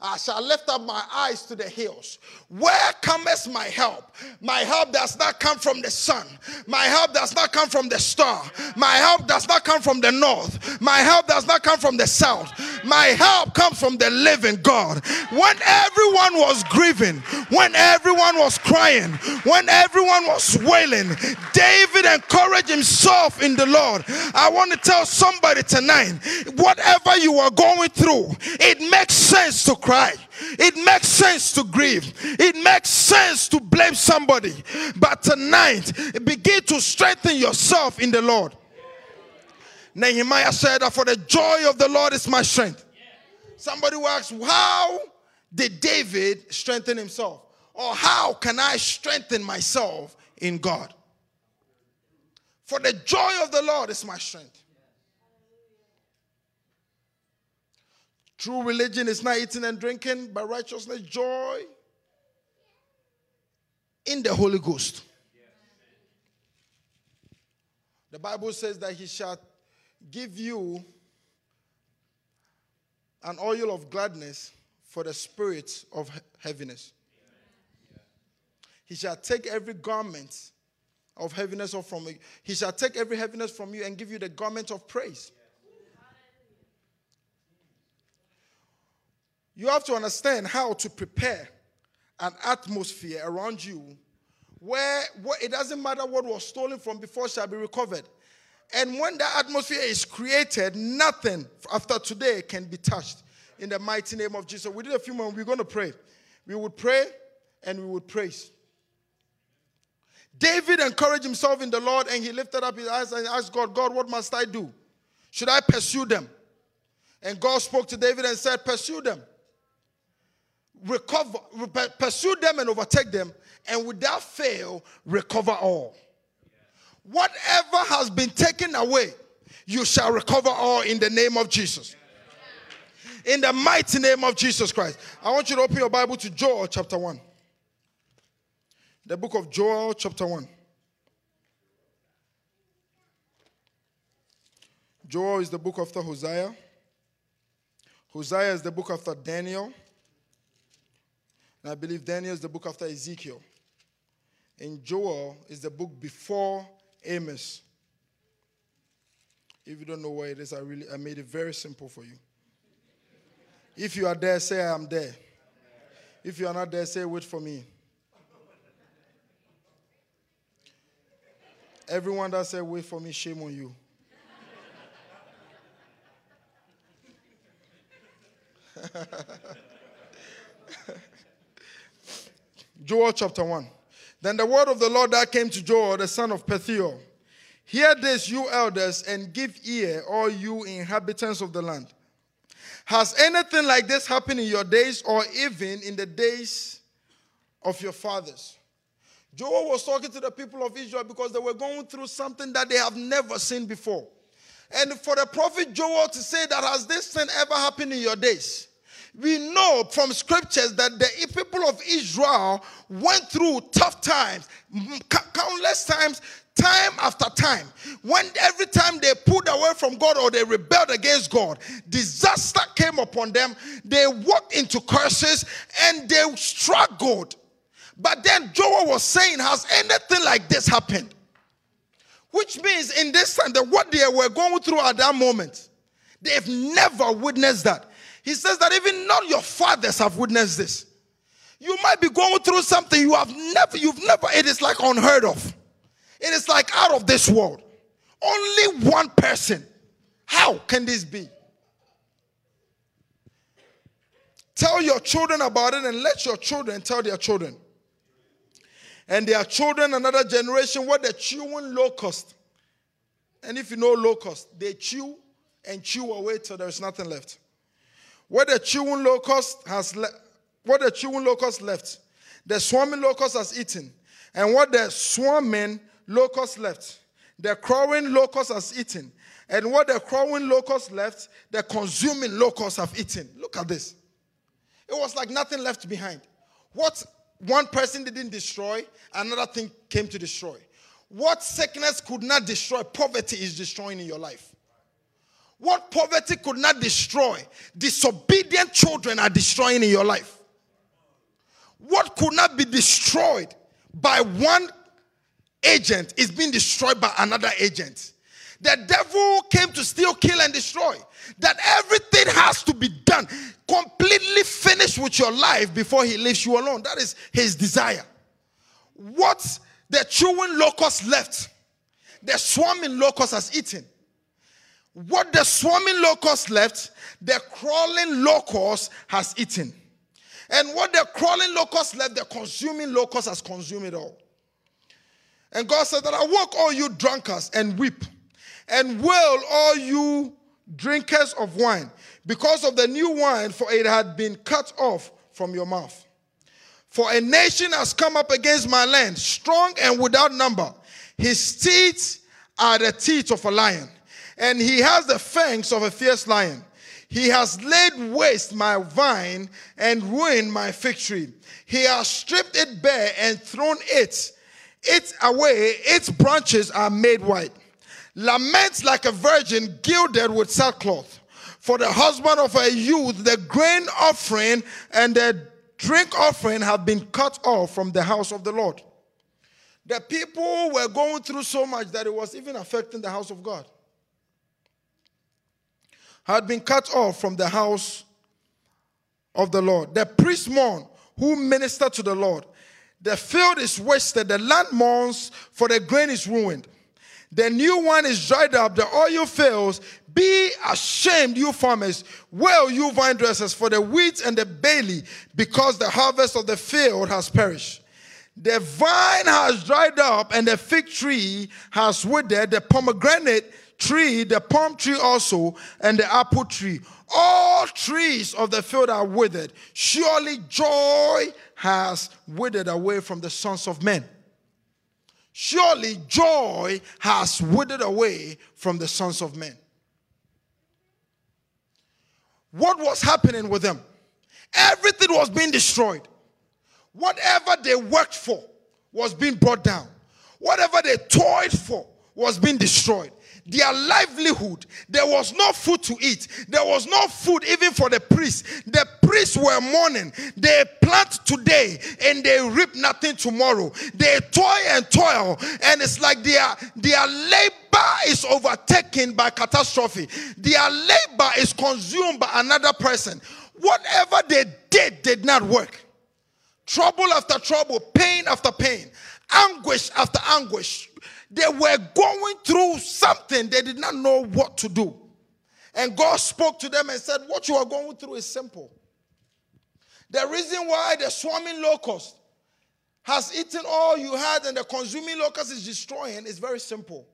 I shall lift up my eyes to the hills. Where cometh my help? My help does not come from the sun. My help does not come from the star. My help does not come from the north. My help does not come from the south. My help comes from the living God. When everyone was grieving, when everyone was crying, when everyone was wailing, David encouraged himself in the Lord. I want to tell somebody tonight, whatever you are going through, it makes sense to cry. It makes sense to grieve. It makes sense to blame somebody. But tonight, begin to strengthen yourself in the Lord. Nehemiah said that for the joy of the Lord is my strength. Somebody will ask, how did David strengthen himself? Or how can I strengthen myself in God? For the joy of the Lord is my strength. True religion is not eating and drinking, but righteousness, joy in the Holy Ghost. The Bible says that he shall give you an oil of gladness for the spirit of heaviness. He shall take every garment of heaviness off from you. He shall take every heaviness from you and give you the garment of praise. You have to understand how to prepare an atmosphere around you where it doesn't matter what was stolen from before shall be recovered. And when that atmosphere is created, nothing after today can be touched in the mighty name of Jesus. We did a few moments. We're going to pray. We would pray and we would praise. David encouraged himself in the Lord, and he lifted up his eyes and asked God, God, what must I do? Should I pursue them? And God spoke to David and said, pursue them. Recover, pursue them and overtake them, and without fail, recover all. Whatever has been taken away, you shall recover all in the name of Jesus. In the mighty name of Jesus Christ. I want you to open your Bible to Joel chapter 1. The book of Joel chapter 1. Joel is the book after Hosea. Hosea is the book after Daniel. And I believe Daniel is the book after Ezekiel. And Joel is the book before Amos. If you don't know where it is, I made it very simple for you. If you are there, say I am there. If you are not there, say wait for me. Everyone that said wait for me, shame on you. Joel chapter 1. Then the word of the Lord that came to Joel, the son of Pethuel. Hear this, you elders, and give ear, all you inhabitants of the land. Has anything like this happened in your days, or even in the days of your fathers? Joel was talking to the people of Israel because they were going through something that they have never seen before. And for the prophet Joel to say that, has this thing ever happened in your days? We know from scriptures that the people of Israel went through tough times, countless times, time after time. When every time they pulled away from God or they rebelled against God, disaster came upon them. They walked into curses and they struggled. But then Joel was saying, has anything like this happened? Which means in this time, that what they were going through at that moment, they've never witnessed that. He says that even not your fathers have witnessed this. You might be going through something you've never, it is like unheard of. It is like out of this world. Only one person. How can this be? Tell your children about it, and let your children tell their children. And their children, another generation, what they're chewing, locust. And if you know locust, they chew and chew away till there's nothing left. What the chewing locust has left, the swarming locust has eaten. And what the swarming locust left, the crawling locust has eaten. And what the crawling locust left, the consuming locusts have eaten. Look at this. It was like nothing left behind. What one person didn't destroy, another thing came to destroy. What sickness could not destroy, poverty is destroying in your life. What poverty could not destroy, disobedient children are destroying in your life. What could not be destroyed by one agent is being destroyed by another agent. The devil came to steal, kill, and destroy. That everything has to be done, completely finished with your life before he leaves you alone. That is his desire. What the chewing locust left, the swarming locust has eaten. What the swarming locust left, the crawling locust has eaten. And what the crawling locust left, the consuming locust has consumed it all. And God said that, awoke all you drunkards and weep, and wail all you drinkers of wine, because of the new wine, for it had been cut off from your mouth. For a nation has come up against my land, strong and without number. His teeth are the teeth of a lion, and he has the fangs of a fierce lion. He has laid waste my vine and ruined my fig tree. He has stripped it bare and thrown it away. Its branches are made white. Lament like a virgin gilded with sackcloth. For the husband of her youth, the grain offering and the drink offering have been cut off from the house of the Lord. The people were going through so much that it was even affecting the house of God. Had been cut off from the house of the Lord. The priest mourned who ministered to the Lord. The field is wasted. The land mourns, for the grain is ruined. The new one is dried up. The oil fails. Be ashamed, you farmers. Wail, you vine dressers, for the wheat and the barley, because the harvest of the field has perished. The vine has dried up, and the fig tree has withered. The pomegranate tree, the palm tree also, and the apple tree. All trees of the field are withered. Surely joy has withered away from the sons of men. Surely joy has withered away from the sons of men. What was happening with them? Everything was being destroyed. Whatever they worked for was being brought down. Whatever they toiled for was being destroyed. Their livelihood, there was no food to eat. There was no food even for the priests. The priests were mourning. They plant today and they reap nothing tomorrow. They toil, and it's like their labor is overtaken by catastrophe. Their labor is consumed by another person. Whatever they did not work. Trouble after trouble, pain after pain, anguish after anguish. They were going through something. They did not know what to do. And God spoke to them and said, what you are going through is simple. The reason why the swarming locust has eaten all you had and the consuming locust is destroying is very simple.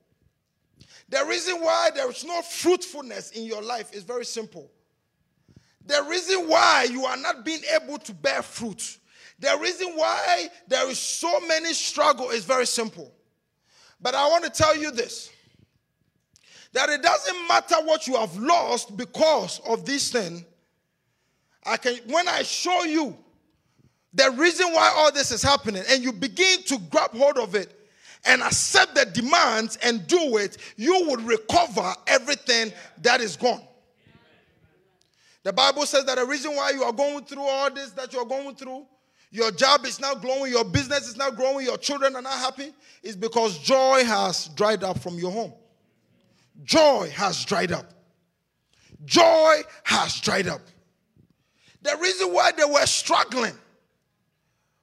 The reason why there is no fruitfulness in your life is very simple. The reason why you are not being able to bear fruit, the reason why there is so many struggle is very simple. But I want to tell you this, that it doesn't matter what you have lost because of this thing. When I show you the reason why all this is happening and you begin to grab hold of it and accept the demands and do it, you will recover everything that is gone. The Bible says that the reason why you are going through all this that you are going through, your job is not growing, your business is not growing, your children are not happy, it's because joy has dried up from your home. Joy has dried up. Joy has dried up. The reason why they were struggling,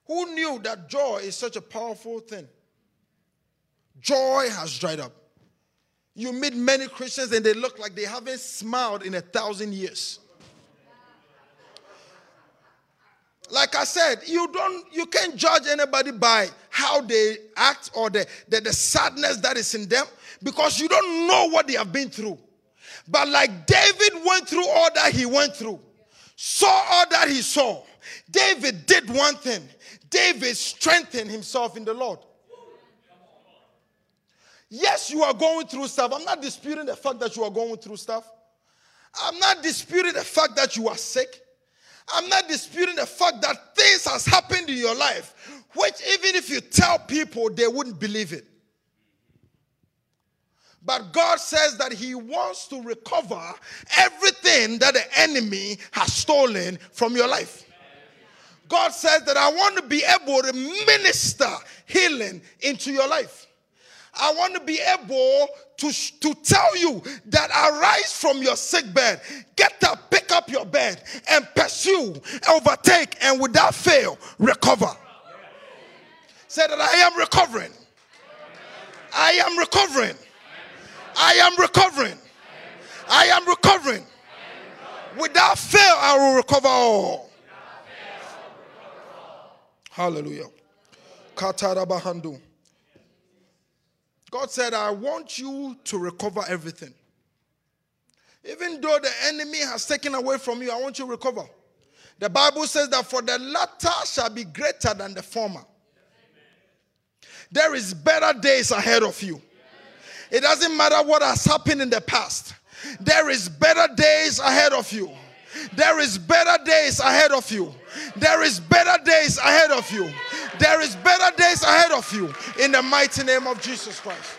who knew that joy is such a powerful thing? Joy has dried up. You meet many Christians and they look like they haven't smiled in 1,000 years. Like I said, you can't judge anybody by how they act or the sadness that is in them, because you don't know what they have been through. But like David went through all that he went through, saw all that he saw, David did one thing. David strengthened himself in the Lord. Yes, you are going through stuff. I'm not disputing the fact that you are going through stuff. I'm not disputing the fact that you are sick. I'm not disputing the fact that things has happened in your life, which even if you tell people, they wouldn't believe it. But God says that he wants to recover everything that the enemy has stolen from your life. God says that I want to be able to minister healing into your life. I want to be able to tell you that arise from your sick bed, get up, pick up your bed, and pursue, overtake, and without fail, recover. Say that I am recovering. I am recovering. I am recovering. I am recovering. Without fail, I will recover all. Hallelujah. Katarabahandu. God said, I want you to recover everything. Even though the enemy has taken away from you, I want you to recover. The Bible says that for the latter shall be greater than the former. Amen. There is better days ahead of you. Amen. It doesn't matter what has happened in the past. There is better days ahead of you. There is better days ahead of you. There is better days ahead of you. There is better days ahead of you. In the mighty name of Jesus Christ.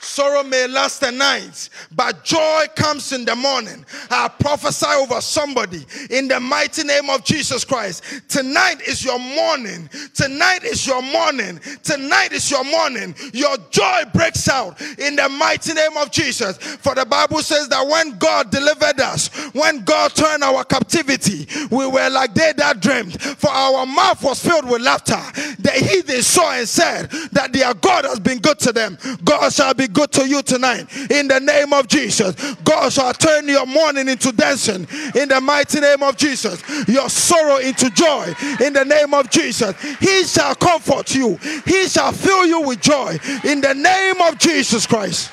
Sorrow may last a night, but joy comes in the morning. I prophesy over somebody in the mighty name of Jesus Christ. Tonight is your morning. Tonight is your morning. Tonight is your morning. Your joy breaks out in the mighty name of Jesus. For the Bible says that when God delivered us, when God turned our captivity, we were like they that dreamed. For our mouth was filled with laughter. The heathen saw and said that their God has been good to them. God shall be good to you tonight in the name of Jesus. God shall turn your mourning into dancing in the mighty name of Jesus. Your sorrow into joy in the name of Jesus. He shall comfort you. He shall fill you with joy in the name of Jesus Christ.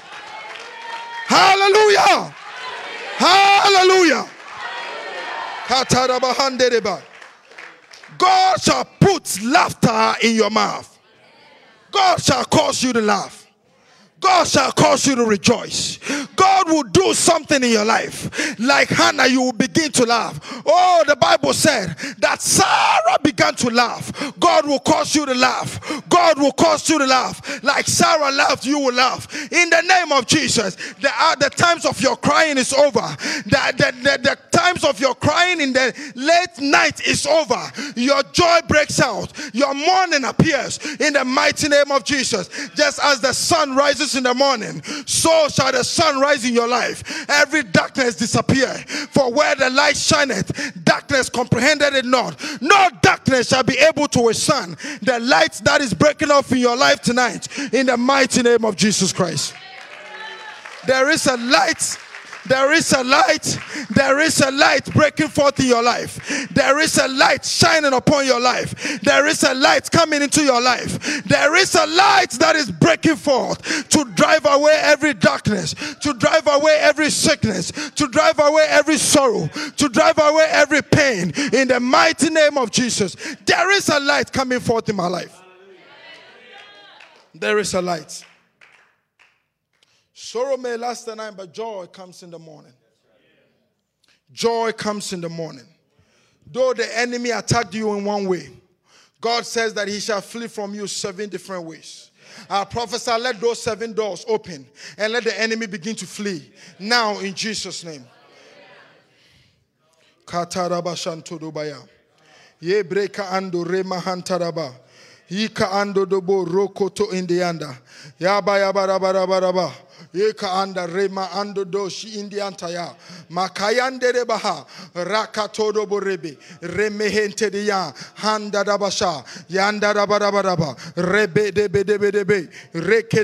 Hallelujah. Hallelujah. Hallelujah. God shall put laughter in your mouth. God shall cause you to laugh. God shall cause you to rejoice. God will do something in your life. Like Hannah, you will begin to laugh. Oh, the Bible said that Sarah began to laugh. God will cause you to laugh. God will cause you to laugh. Like Sarah laughed, you will laugh. In the name of Jesus, the times of your crying is over. The times of your crying in the late night is over. Your joy breaks out. Your morning appears in the mighty name of Jesus. Just as the sun rises in the morning, so shall the sun rise in your life. Every darkness disappear. For where the light shineth, darkness comprehended it not. No darkness shall be able to withstand the light that is breaking off in your life tonight. In the mighty name of Jesus Christ. There is a light. There is a light. There is a light breaking forth in your life. There is a light shining upon your life. There is a light coming into your life. There is a light that is breaking forth to drive away every darkness, to drive away every sickness, to drive away every sorrow, to drive away every pain. In the mighty name of Jesus, there is a light coming forth in my life. There is a light. Sorrow may last the night, but joy comes in the morning. Joy comes in the morning. Though the enemy attacked you in one way, God says that he shall flee from you 7 different ways. Our prophesy, let those 7 doors open and let the enemy begin to flee. Now in Jesus' name. Yeka anda rema ando doshi indianta ya makayande rebaha rakatodo borebe remehente de ya handa dabasha yanda dabarabaraba rebe debe reke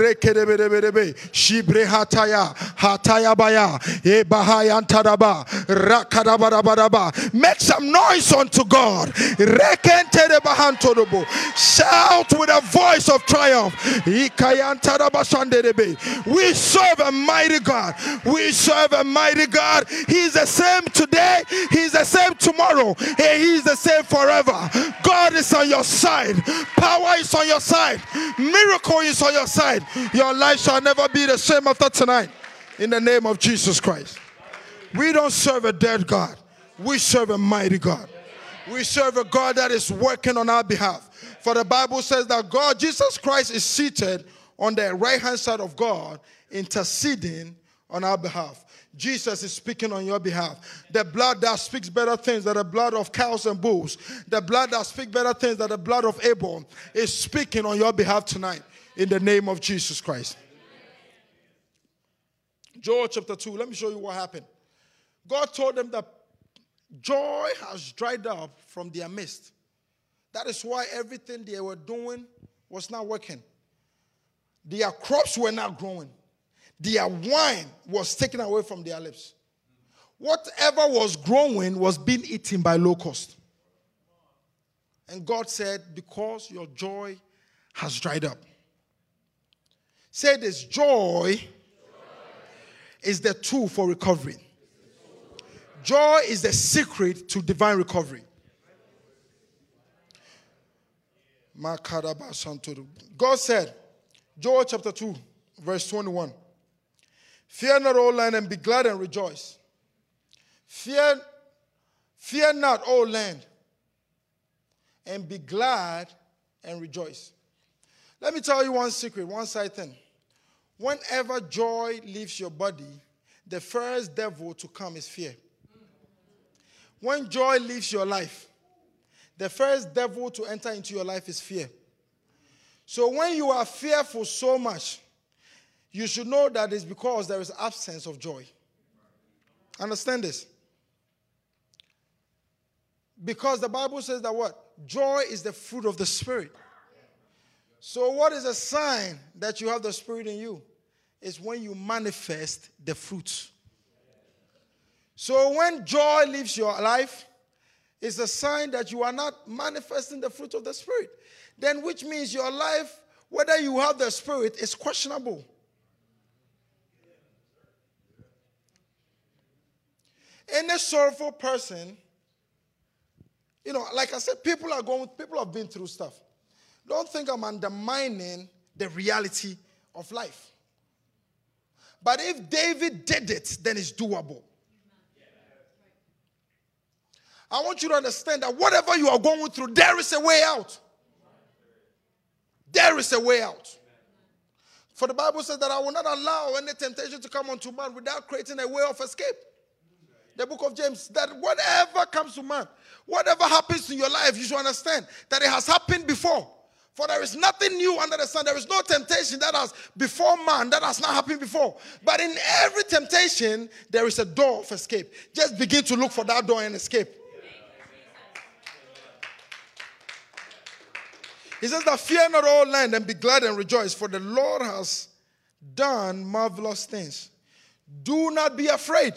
debe shibre hataya hataya baya e bahayanta daba rakadabarabaraba. Make some noise unto God. Rekente rebahanto dobo. Shout with a voice of triumph. Ikayanta dabasha. We serve a mighty God. We serve a mighty God. He's the same today. He's the same tomorrow. And he's the same forever. God is on your side. Power is on your side. Miracle is on your side. Your life shall never be the same after tonight. In the name of Jesus Christ. We don't serve a dead God. We serve a mighty God. We serve a God that is working on our behalf. For the Bible says that God, Jesus Christ, is seated on the right-hand side of God, interceding on our behalf. Jesus is speaking on your behalf. The blood that speaks better things than the blood of cows and bulls, the blood that speaks better things than the blood of Abel, is speaking on your behalf tonight in the name of Jesus Christ. Joel chapter 2, let me show you what happened. God told them that joy has dried up from their midst. That is why everything they were doing was not working. Their crops were not growing. Their wine was taken away from their lips. Whatever was growing was being eaten by locusts. And God said, because your joy has dried up. Say this, joy is the tool for recovery. Joy is the secret to divine recovery. God said, Joel chapter 2, verse 21, fear not, O land, and be glad and rejoice. Fear not, O land, and be glad and rejoice. Let me tell you one secret, one side thing. Whenever joy leaves your body, the first devil to come is fear. When joy leaves your life, the first devil to enter into your life is fear. So when you are fearful so much, you should know that it's because there is absence of joy. Understand this? Because the Bible says that what? Joy is the fruit of the Spirit. So what is a sign that you have the Spirit in you? It's when you manifest the fruit. So when joy leaves your life, it's a sign that you are not manifesting the fruit of the Spirit. Then which means your life, whether you have the Spirit, is questionable. Any sorrowful person, you know, like I said, people have been through stuff. Don't think I'm undermining the reality of life. But if David did it, then it's doable. I want you to understand that whatever you are going through, there is a way out. There is a way out. For the Bible says that I will not allow any temptation to come unto man without creating a way of escape. The book of James, that whatever comes to man, whatever happens in your life, you should understand that it has happened before. For there is nothing new under the sun. There is no temptation that has before man that has not happened before. But in every temptation, there is a door of escape. Just begin to look for that door and escape. He says that fear not, O land, and be glad and rejoice, for the Lord has done marvelous things. Do not be afraid,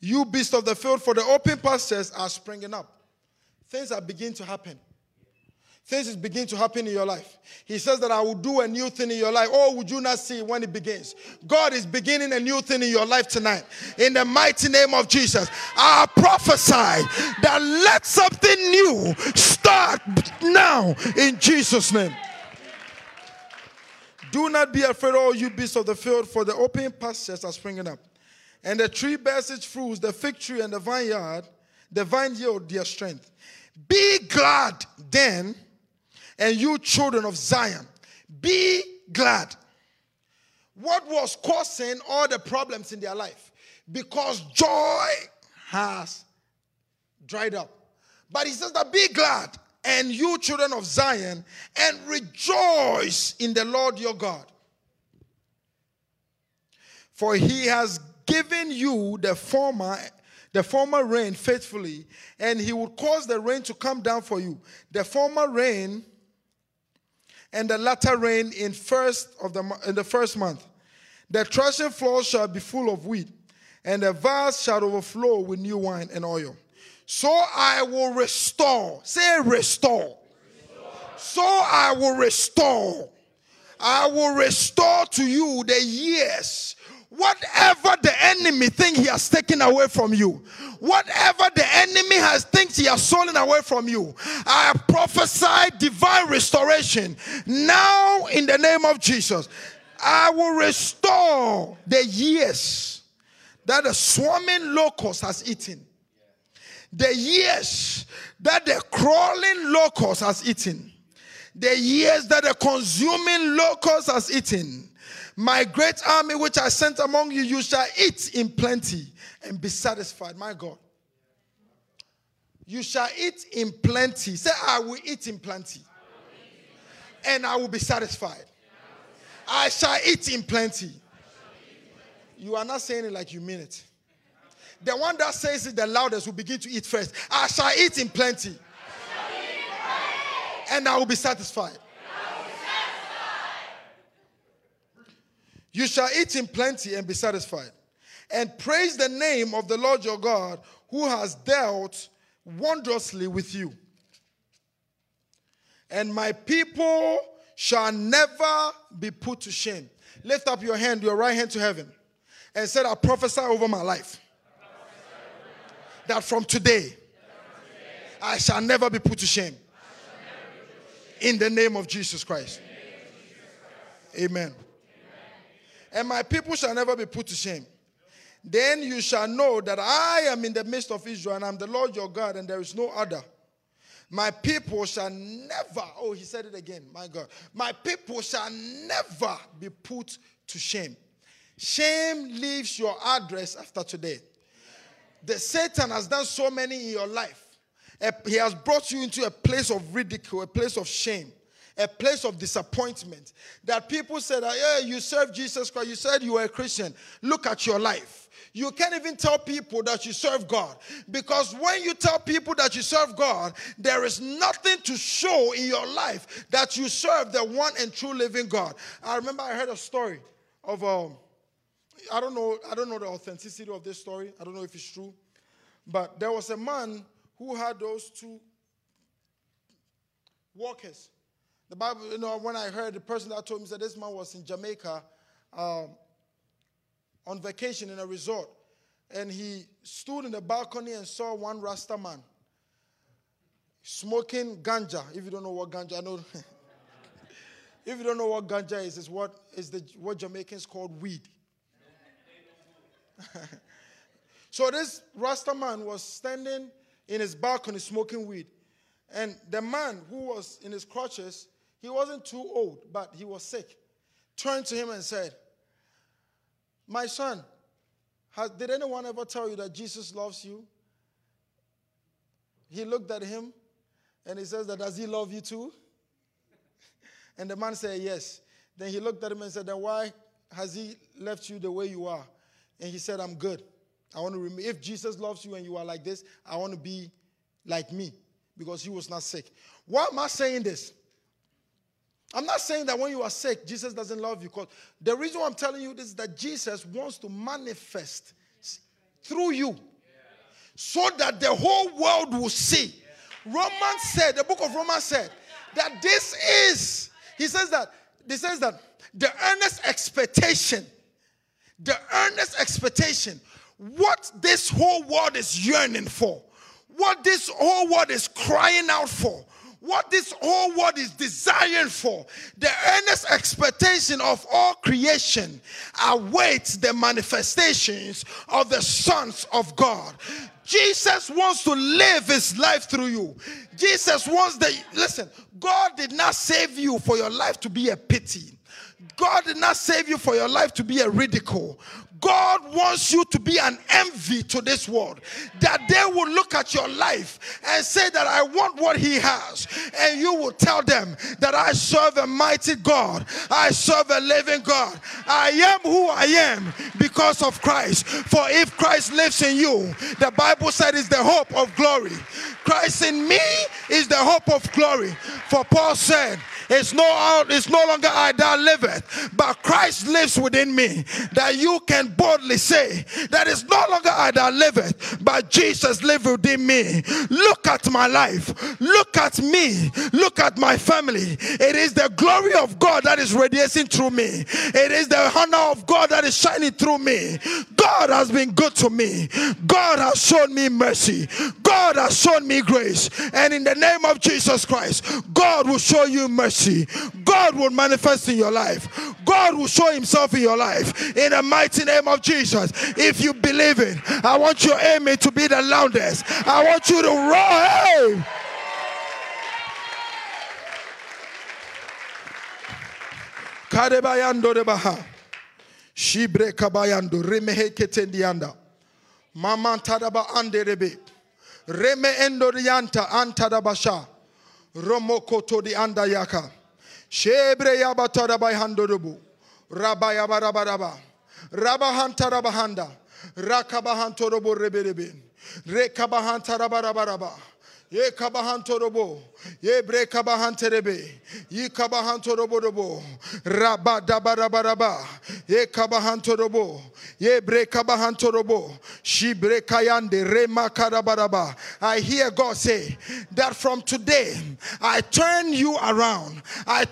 you beast of the field, for the open pastures are springing up. Things are beginning to happen. Things begin to happen in your life. He says that I will do a new thing in your life. Oh, would you not see when it begins? God is beginning a new thing in your life tonight. In the mighty name of Jesus, I prophesy that let something new start now in Jesus' name. Do not be afraid, all you beasts of the field, for the open pastures are springing up. And the tree bears its fruits, the fig tree and the vineyard, the vine yield their strength. Be glad then, and you children of Zion, be glad. What was causing all the problems in their life? Because joy has dried up. But he says that be glad, and you children of Zion, and rejoice in the Lord your God. For he has given you the former rain faithfully, and he will cause the rain to come down for you. The former rain and the latter rain in the first month. The threshing floor shall be full of wheat, and the vase shall overflow with new wine and oil. So I will restore. Say restore. Restore. So I will restore. I will restore to you the years. Whatever the enemy thinks he has taken away from you, whatever the enemy thinks he has stolen away from you, I prophesy divine restoration now in the name of Jesus. I will restore the years that the swarming locust has eaten, the years that the crawling locust has eaten, the years that the consuming locust has eaten. My great army which I sent among you, you shall eat in plenty and be satisfied. My God. You shall eat in plenty. Say, I will eat in plenty. And I will be satisfied. I shall eat in plenty. You are not saying it like you mean it. The one that says it the loudest will begin to eat first. I shall eat in plenty. And I will be satisfied. You shall eat in plenty and be satisfied. And praise the name of the Lord your God, who has dealt wondrously with you. And my people shall never be put to shame. Lift up your hand, your right hand to heaven, and say, I prophesy over my life that from today I shall never be put to shame. In the name of Jesus Christ. Amen. Amen. And my people shall never be put to shame. Then you shall know that I am in the midst of Israel, and I am the Lord your God, and there is no other. My people shall never, oh, he said it again, my God. My people shall never be put to shame. Shame leaves your address after today. The Satan has done so many in your life. He has brought you into a place of ridicule, a place of shame, a place of disappointment. That people said, hey, you served Jesus Christ. You said you were a Christian. Look at your life. You can't even tell people that you serve God. Because when you tell people that you serve God, there is nothing to show in your life that you serve the one and true living God. I remember I heard a story of, I don't know the authenticity of this story. I don't know if it's true. But there was a man who had those two walkers. The Bible, you know, when I heard, the person that told me said this man was in Jamaica on vacation in a resort. And he stood in the balcony and saw one Rasta man smoking ganja. If you don't know what ganja, I know. If you don't know what ganja is, it's what Jamaicans call weed. So this Rasta man was standing in his balcony smoking weed. And the man who was in his crutches, he wasn't too old, but he was sick, turned to him and said, my son, did anyone ever tell you that Jesus loves you? He looked at him and he says, does he love you too? And the man said, yes. Then he looked at him and said, then why has he left you the way you are? And he said, I'm good. I want to remember, if Jesus loves you and you are like this, I want to be like me, because he was not sick. Why am I saying this? I'm not saying that when you are sick, Jesus doesn't love you. Because the reason why I'm telling you this is that Jesus wants to manifest through you, yeah, so that the whole world will see. Yeah. Romans said, the book of Romans said, that this is, he says that the earnest expectation, what this whole world is yearning for, what this whole world is crying out for, what this whole world is desiring for, the earnest expectation of all creation awaits the manifestations of the sons of God. Jesus wants to live his life through you. Jesus wants the, listen, God did not save you for your life to be a pity. God did not save you for your life to be a ridicule. God wants you to be an envy to this world. That they will look at your life and say that I want what he has. And you will tell them that I serve a mighty God. I serve a living God. I am who I am because of Christ. For if Christ lives in you, the Bible said is the hope of glory. Christ in me is the hope of glory. For Paul said, it's no longer I that liveth, but Christ lives within me. That you can boldly say that it's no longer I that liveth, but Jesus lives within me. Look at my life. Look at me. Look at my family. It is the glory of God that is radiating through me. It is the honor of God that is shining through me. God has been good to me. God has shown me mercy. God has shown me grace. And in the name of Jesus Christ, God will show you mercy. God will manifest in your life. God will show himself in your life. In the mighty name of Jesus. If you believe it, I want your amen to be the loudest. I want you to roar. Hey! Kadebayando debaha. Shibre kabayando. Remehe ketendianda. Mama tadaba anderebe. Reme endorianta antadabasha. Romokoto di andayaka. Shebre yabatada by handorubu. Rabayabarabaraba. Rabahanta rabahanda. Rakabahantorobo reberebin. Rekabahantarabaraba. Ye kabahantorobo. Ye brekabahanterebe. Ye kabahantorobo. Rabadabarabaraba. Ye kabahantorobo. Ye brekabahantorobo. She brekayande remakarabaraba. I hear God say that from today I turn you around. I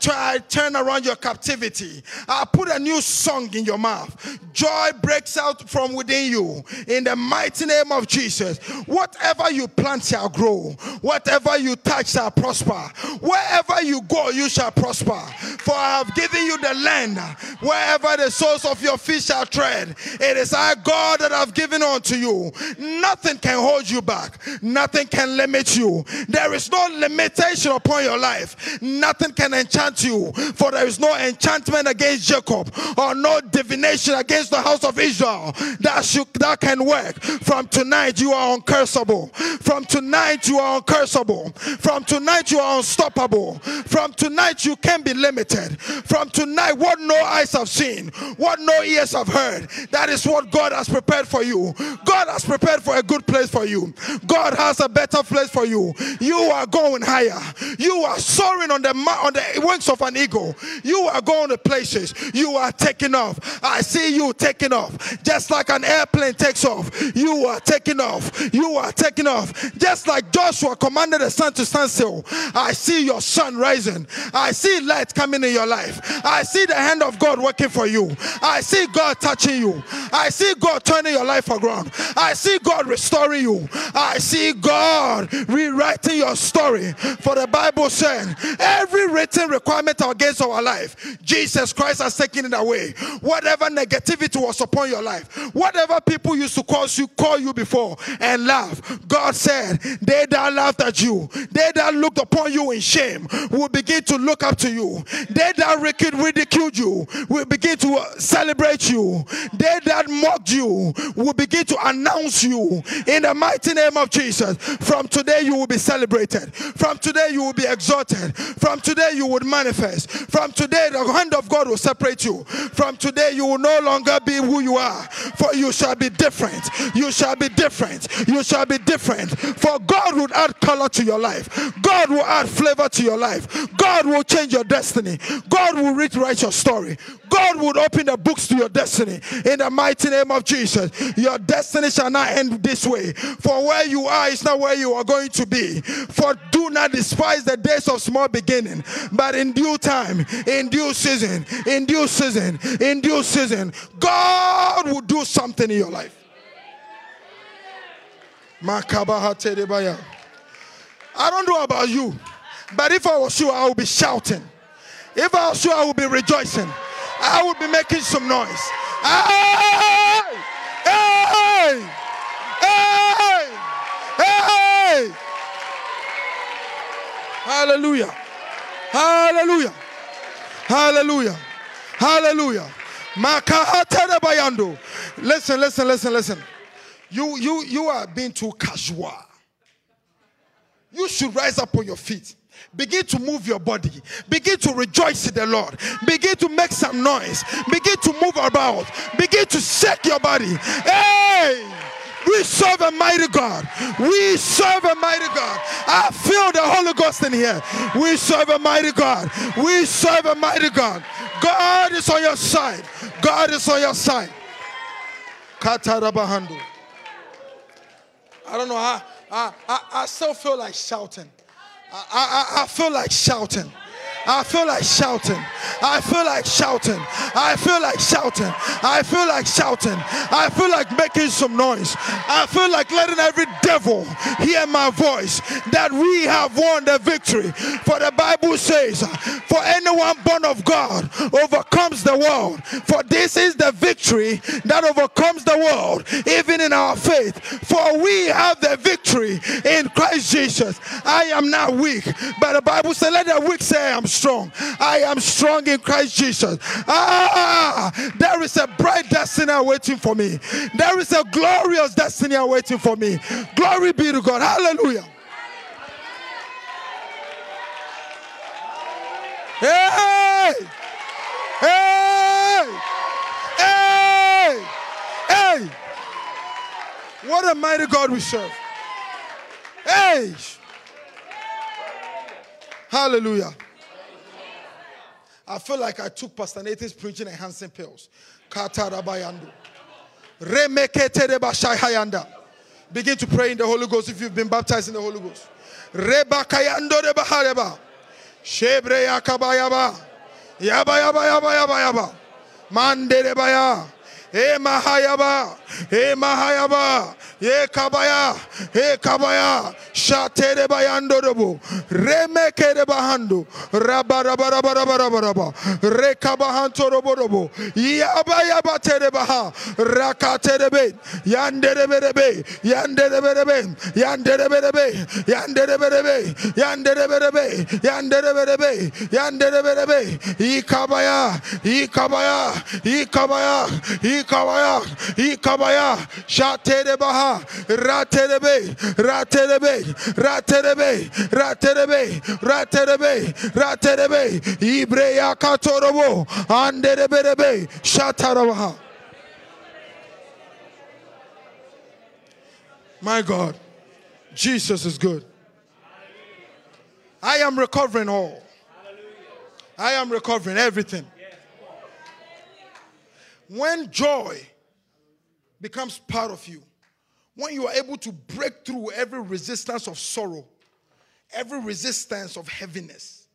turn around your captivity. I put a new song in your mouth. Joy breaks out from within you in the mighty name of Jesus. Whatever you plant shall grow. Whatever you touch shall prosper. Wherever you go, you shall prosper. For I have given you the land, wherever the soles of your feet shall tread. It is I, God, that have given unto you. Nothing can hold you back. Nothing can limit you. There is no limitation upon your life. Nothing can enchant you. For there is no enchantment against Jacob, or no divination against the house of Israel that can work. From tonight, you are uncursable. From tonight, you are uncursable. From tonight, you are unstoppable. From tonight, you can be limited. From tonight, what no eyes have seen, what no ears have heard, that is what God has prepared for you. God has prepared for a good place for you. God has a better place for you. You are going higher. You are soaring on the wings of an eagle. You are going to places. You are taking off. I see you taking off. Just like an airplane takes off, you are taking off. You are taking off. Just like Joshua commanded the sun to stand still, I see your sun rising. I see light coming in your life. I see the hand of God working for you. I see God touching you. I see God turning your life around. I see God restoring you. I see God rewriting your story. For the Bible said, every written requirement against our life, Jesus Christ has taken it away. Whatever negativity was upon your life, whatever people used to call you before and laugh, God said, they that laughed at you, they that looked upon you in shame, will begin to look up to you. They that ridiculed you will begin to celebrate you. They that mocked you will begin to announce you. In the mighty name of Jesus, from today you will be celebrated. From today you will be exalted. From today you would manifest. From today the hand of God will separate you. From today you will no longer be who you are, for you shall be different. You shall be different. You shall be different. For God would add color to your life. God will add flavor to your life. God will change your destiny. God will rewrite your story. God would open the books to your destiny. In the mighty name of Jesus, your destiny shall not end this way. For where you are is not where you are going to be. For do not despise the days of small beginning, but in due time, in due season, in due season, in due season, God will do something in your life. I don't know about you, but if I was you, I would be shouting. If I was you, I would be rejoicing. I would be making some noise. Hey! Hey! Hey! Hey! Hallelujah! Hallelujah! Hallelujah! Hallelujah! Makahatera bayando. Listen, listen, listen, listen. You are being too casual. You should rise up on your feet. Begin to move your body. Begin to rejoice in the Lord. Begin to make some noise. Begin to move about. Begin to shake your body. Hey! We serve a mighty God. We serve a mighty God. I feel the Holy Ghost in here. We serve a mighty God. We serve a mighty God. God is on your side. God is on your side. Katarabahandu. I don't know. I still feel like shouting. I feel like shouting. I feel like shouting. I feel like shouting. I feel like shouting. I feel like shouting. I feel like making some noise. I feel like letting every devil hear my voice, that we have won the victory. For the Bible says, for anyone born of God overcomes the world. For this is the victory that overcomes the world, even in our faith. For we have the victory in Christ Jesus. I am not weak, but the Bible says, let the weak say, I am strong. I am strong in Christ Jesus. There is a bright destiny waiting for me. There is a glorious destiny waiting for me. Glory be to God. Hallelujah. Hey! Hey! Hey! Hey! What a mighty God we serve. Hey! Hallelujah. I feel like I took Pastor Nathan's preaching enhancing pills. Begin to pray in the Holy Ghost if you've been baptized in the Holy Ghost. E mahayaba, e mahayaba, e kabaya, e kabaya, shate de bayando dobu, remeke de bahando, rabarabarabarabaraba, rekabahanto dobu, yabayaba terebaha, rakate de be, yande de berebe, yande de berebe, yande de berebe, yande de berebe, yande de berebe, yande de berebe, yande de berebe, e kabaya, e kabaya, e kabaya, e kabaya, e kabaya, shate de baha, raterebe, raterebe, raterebe, raterebe, raterebe, raterebe, ibreya katorobo, anderebe, shatarabaha. My God, Jesus is good. I am recovering all. I am recovering everything. When joy becomes part of you, when you are able to break through every resistance of sorrow, every resistance of heaviness,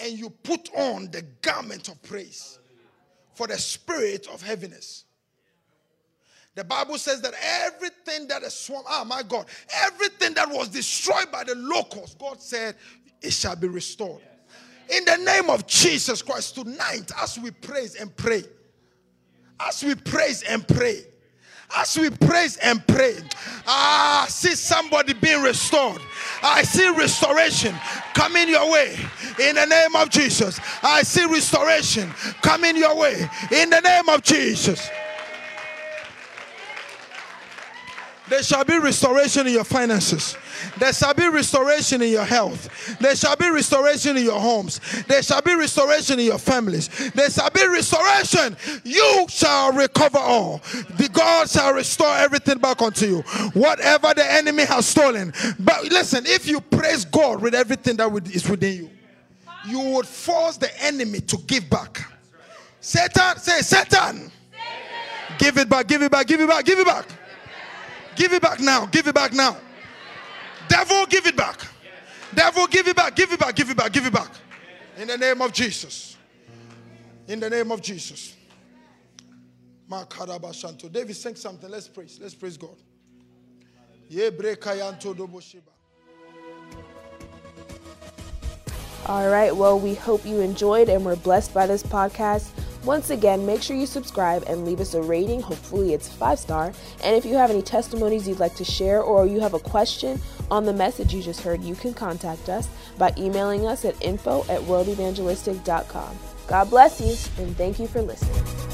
and you put on the garment of praise for the spirit of heaviness. The Bible says that everything that is swarmed, ah, my God, everything that was destroyed by the locusts, God said, it shall be restored. In the name of Jesus Christ, tonight, as we praise and pray, as we praise and pray, as we praise and pray, I see somebody being restored. I see restoration coming your way in the name of Jesus. I see restoration coming your way in the name of Jesus. There shall be restoration in your finances. There shall be restoration in your health. There shall be restoration in your homes. There shall be restoration in your families. There shall be restoration. You shall recover all. The God shall restore everything back unto you. Whatever the enemy has stolen. But listen, if you praise God with everything that is within you, you would force the enemy to give back. Satan, say, Satan, give it back, give it back, give it back, give it back. Give it back now. Give it back now. Devil, give it back. Devil, give it back. Give it back. Give it back. Give it back. In the name of Jesus. In the name of Jesus. David, sing something. Let's praise. Let's praise God. All right. Well, we hope you enjoyed and were blessed by this podcast. Once again, make sure you subscribe and leave us a rating. Hopefully it's 5-star. And if you have any testimonies you'd like to share or you have a question on the message you just heard, you can contact us by emailing us at info@worldevangelistic.com. God bless you and thank you for listening.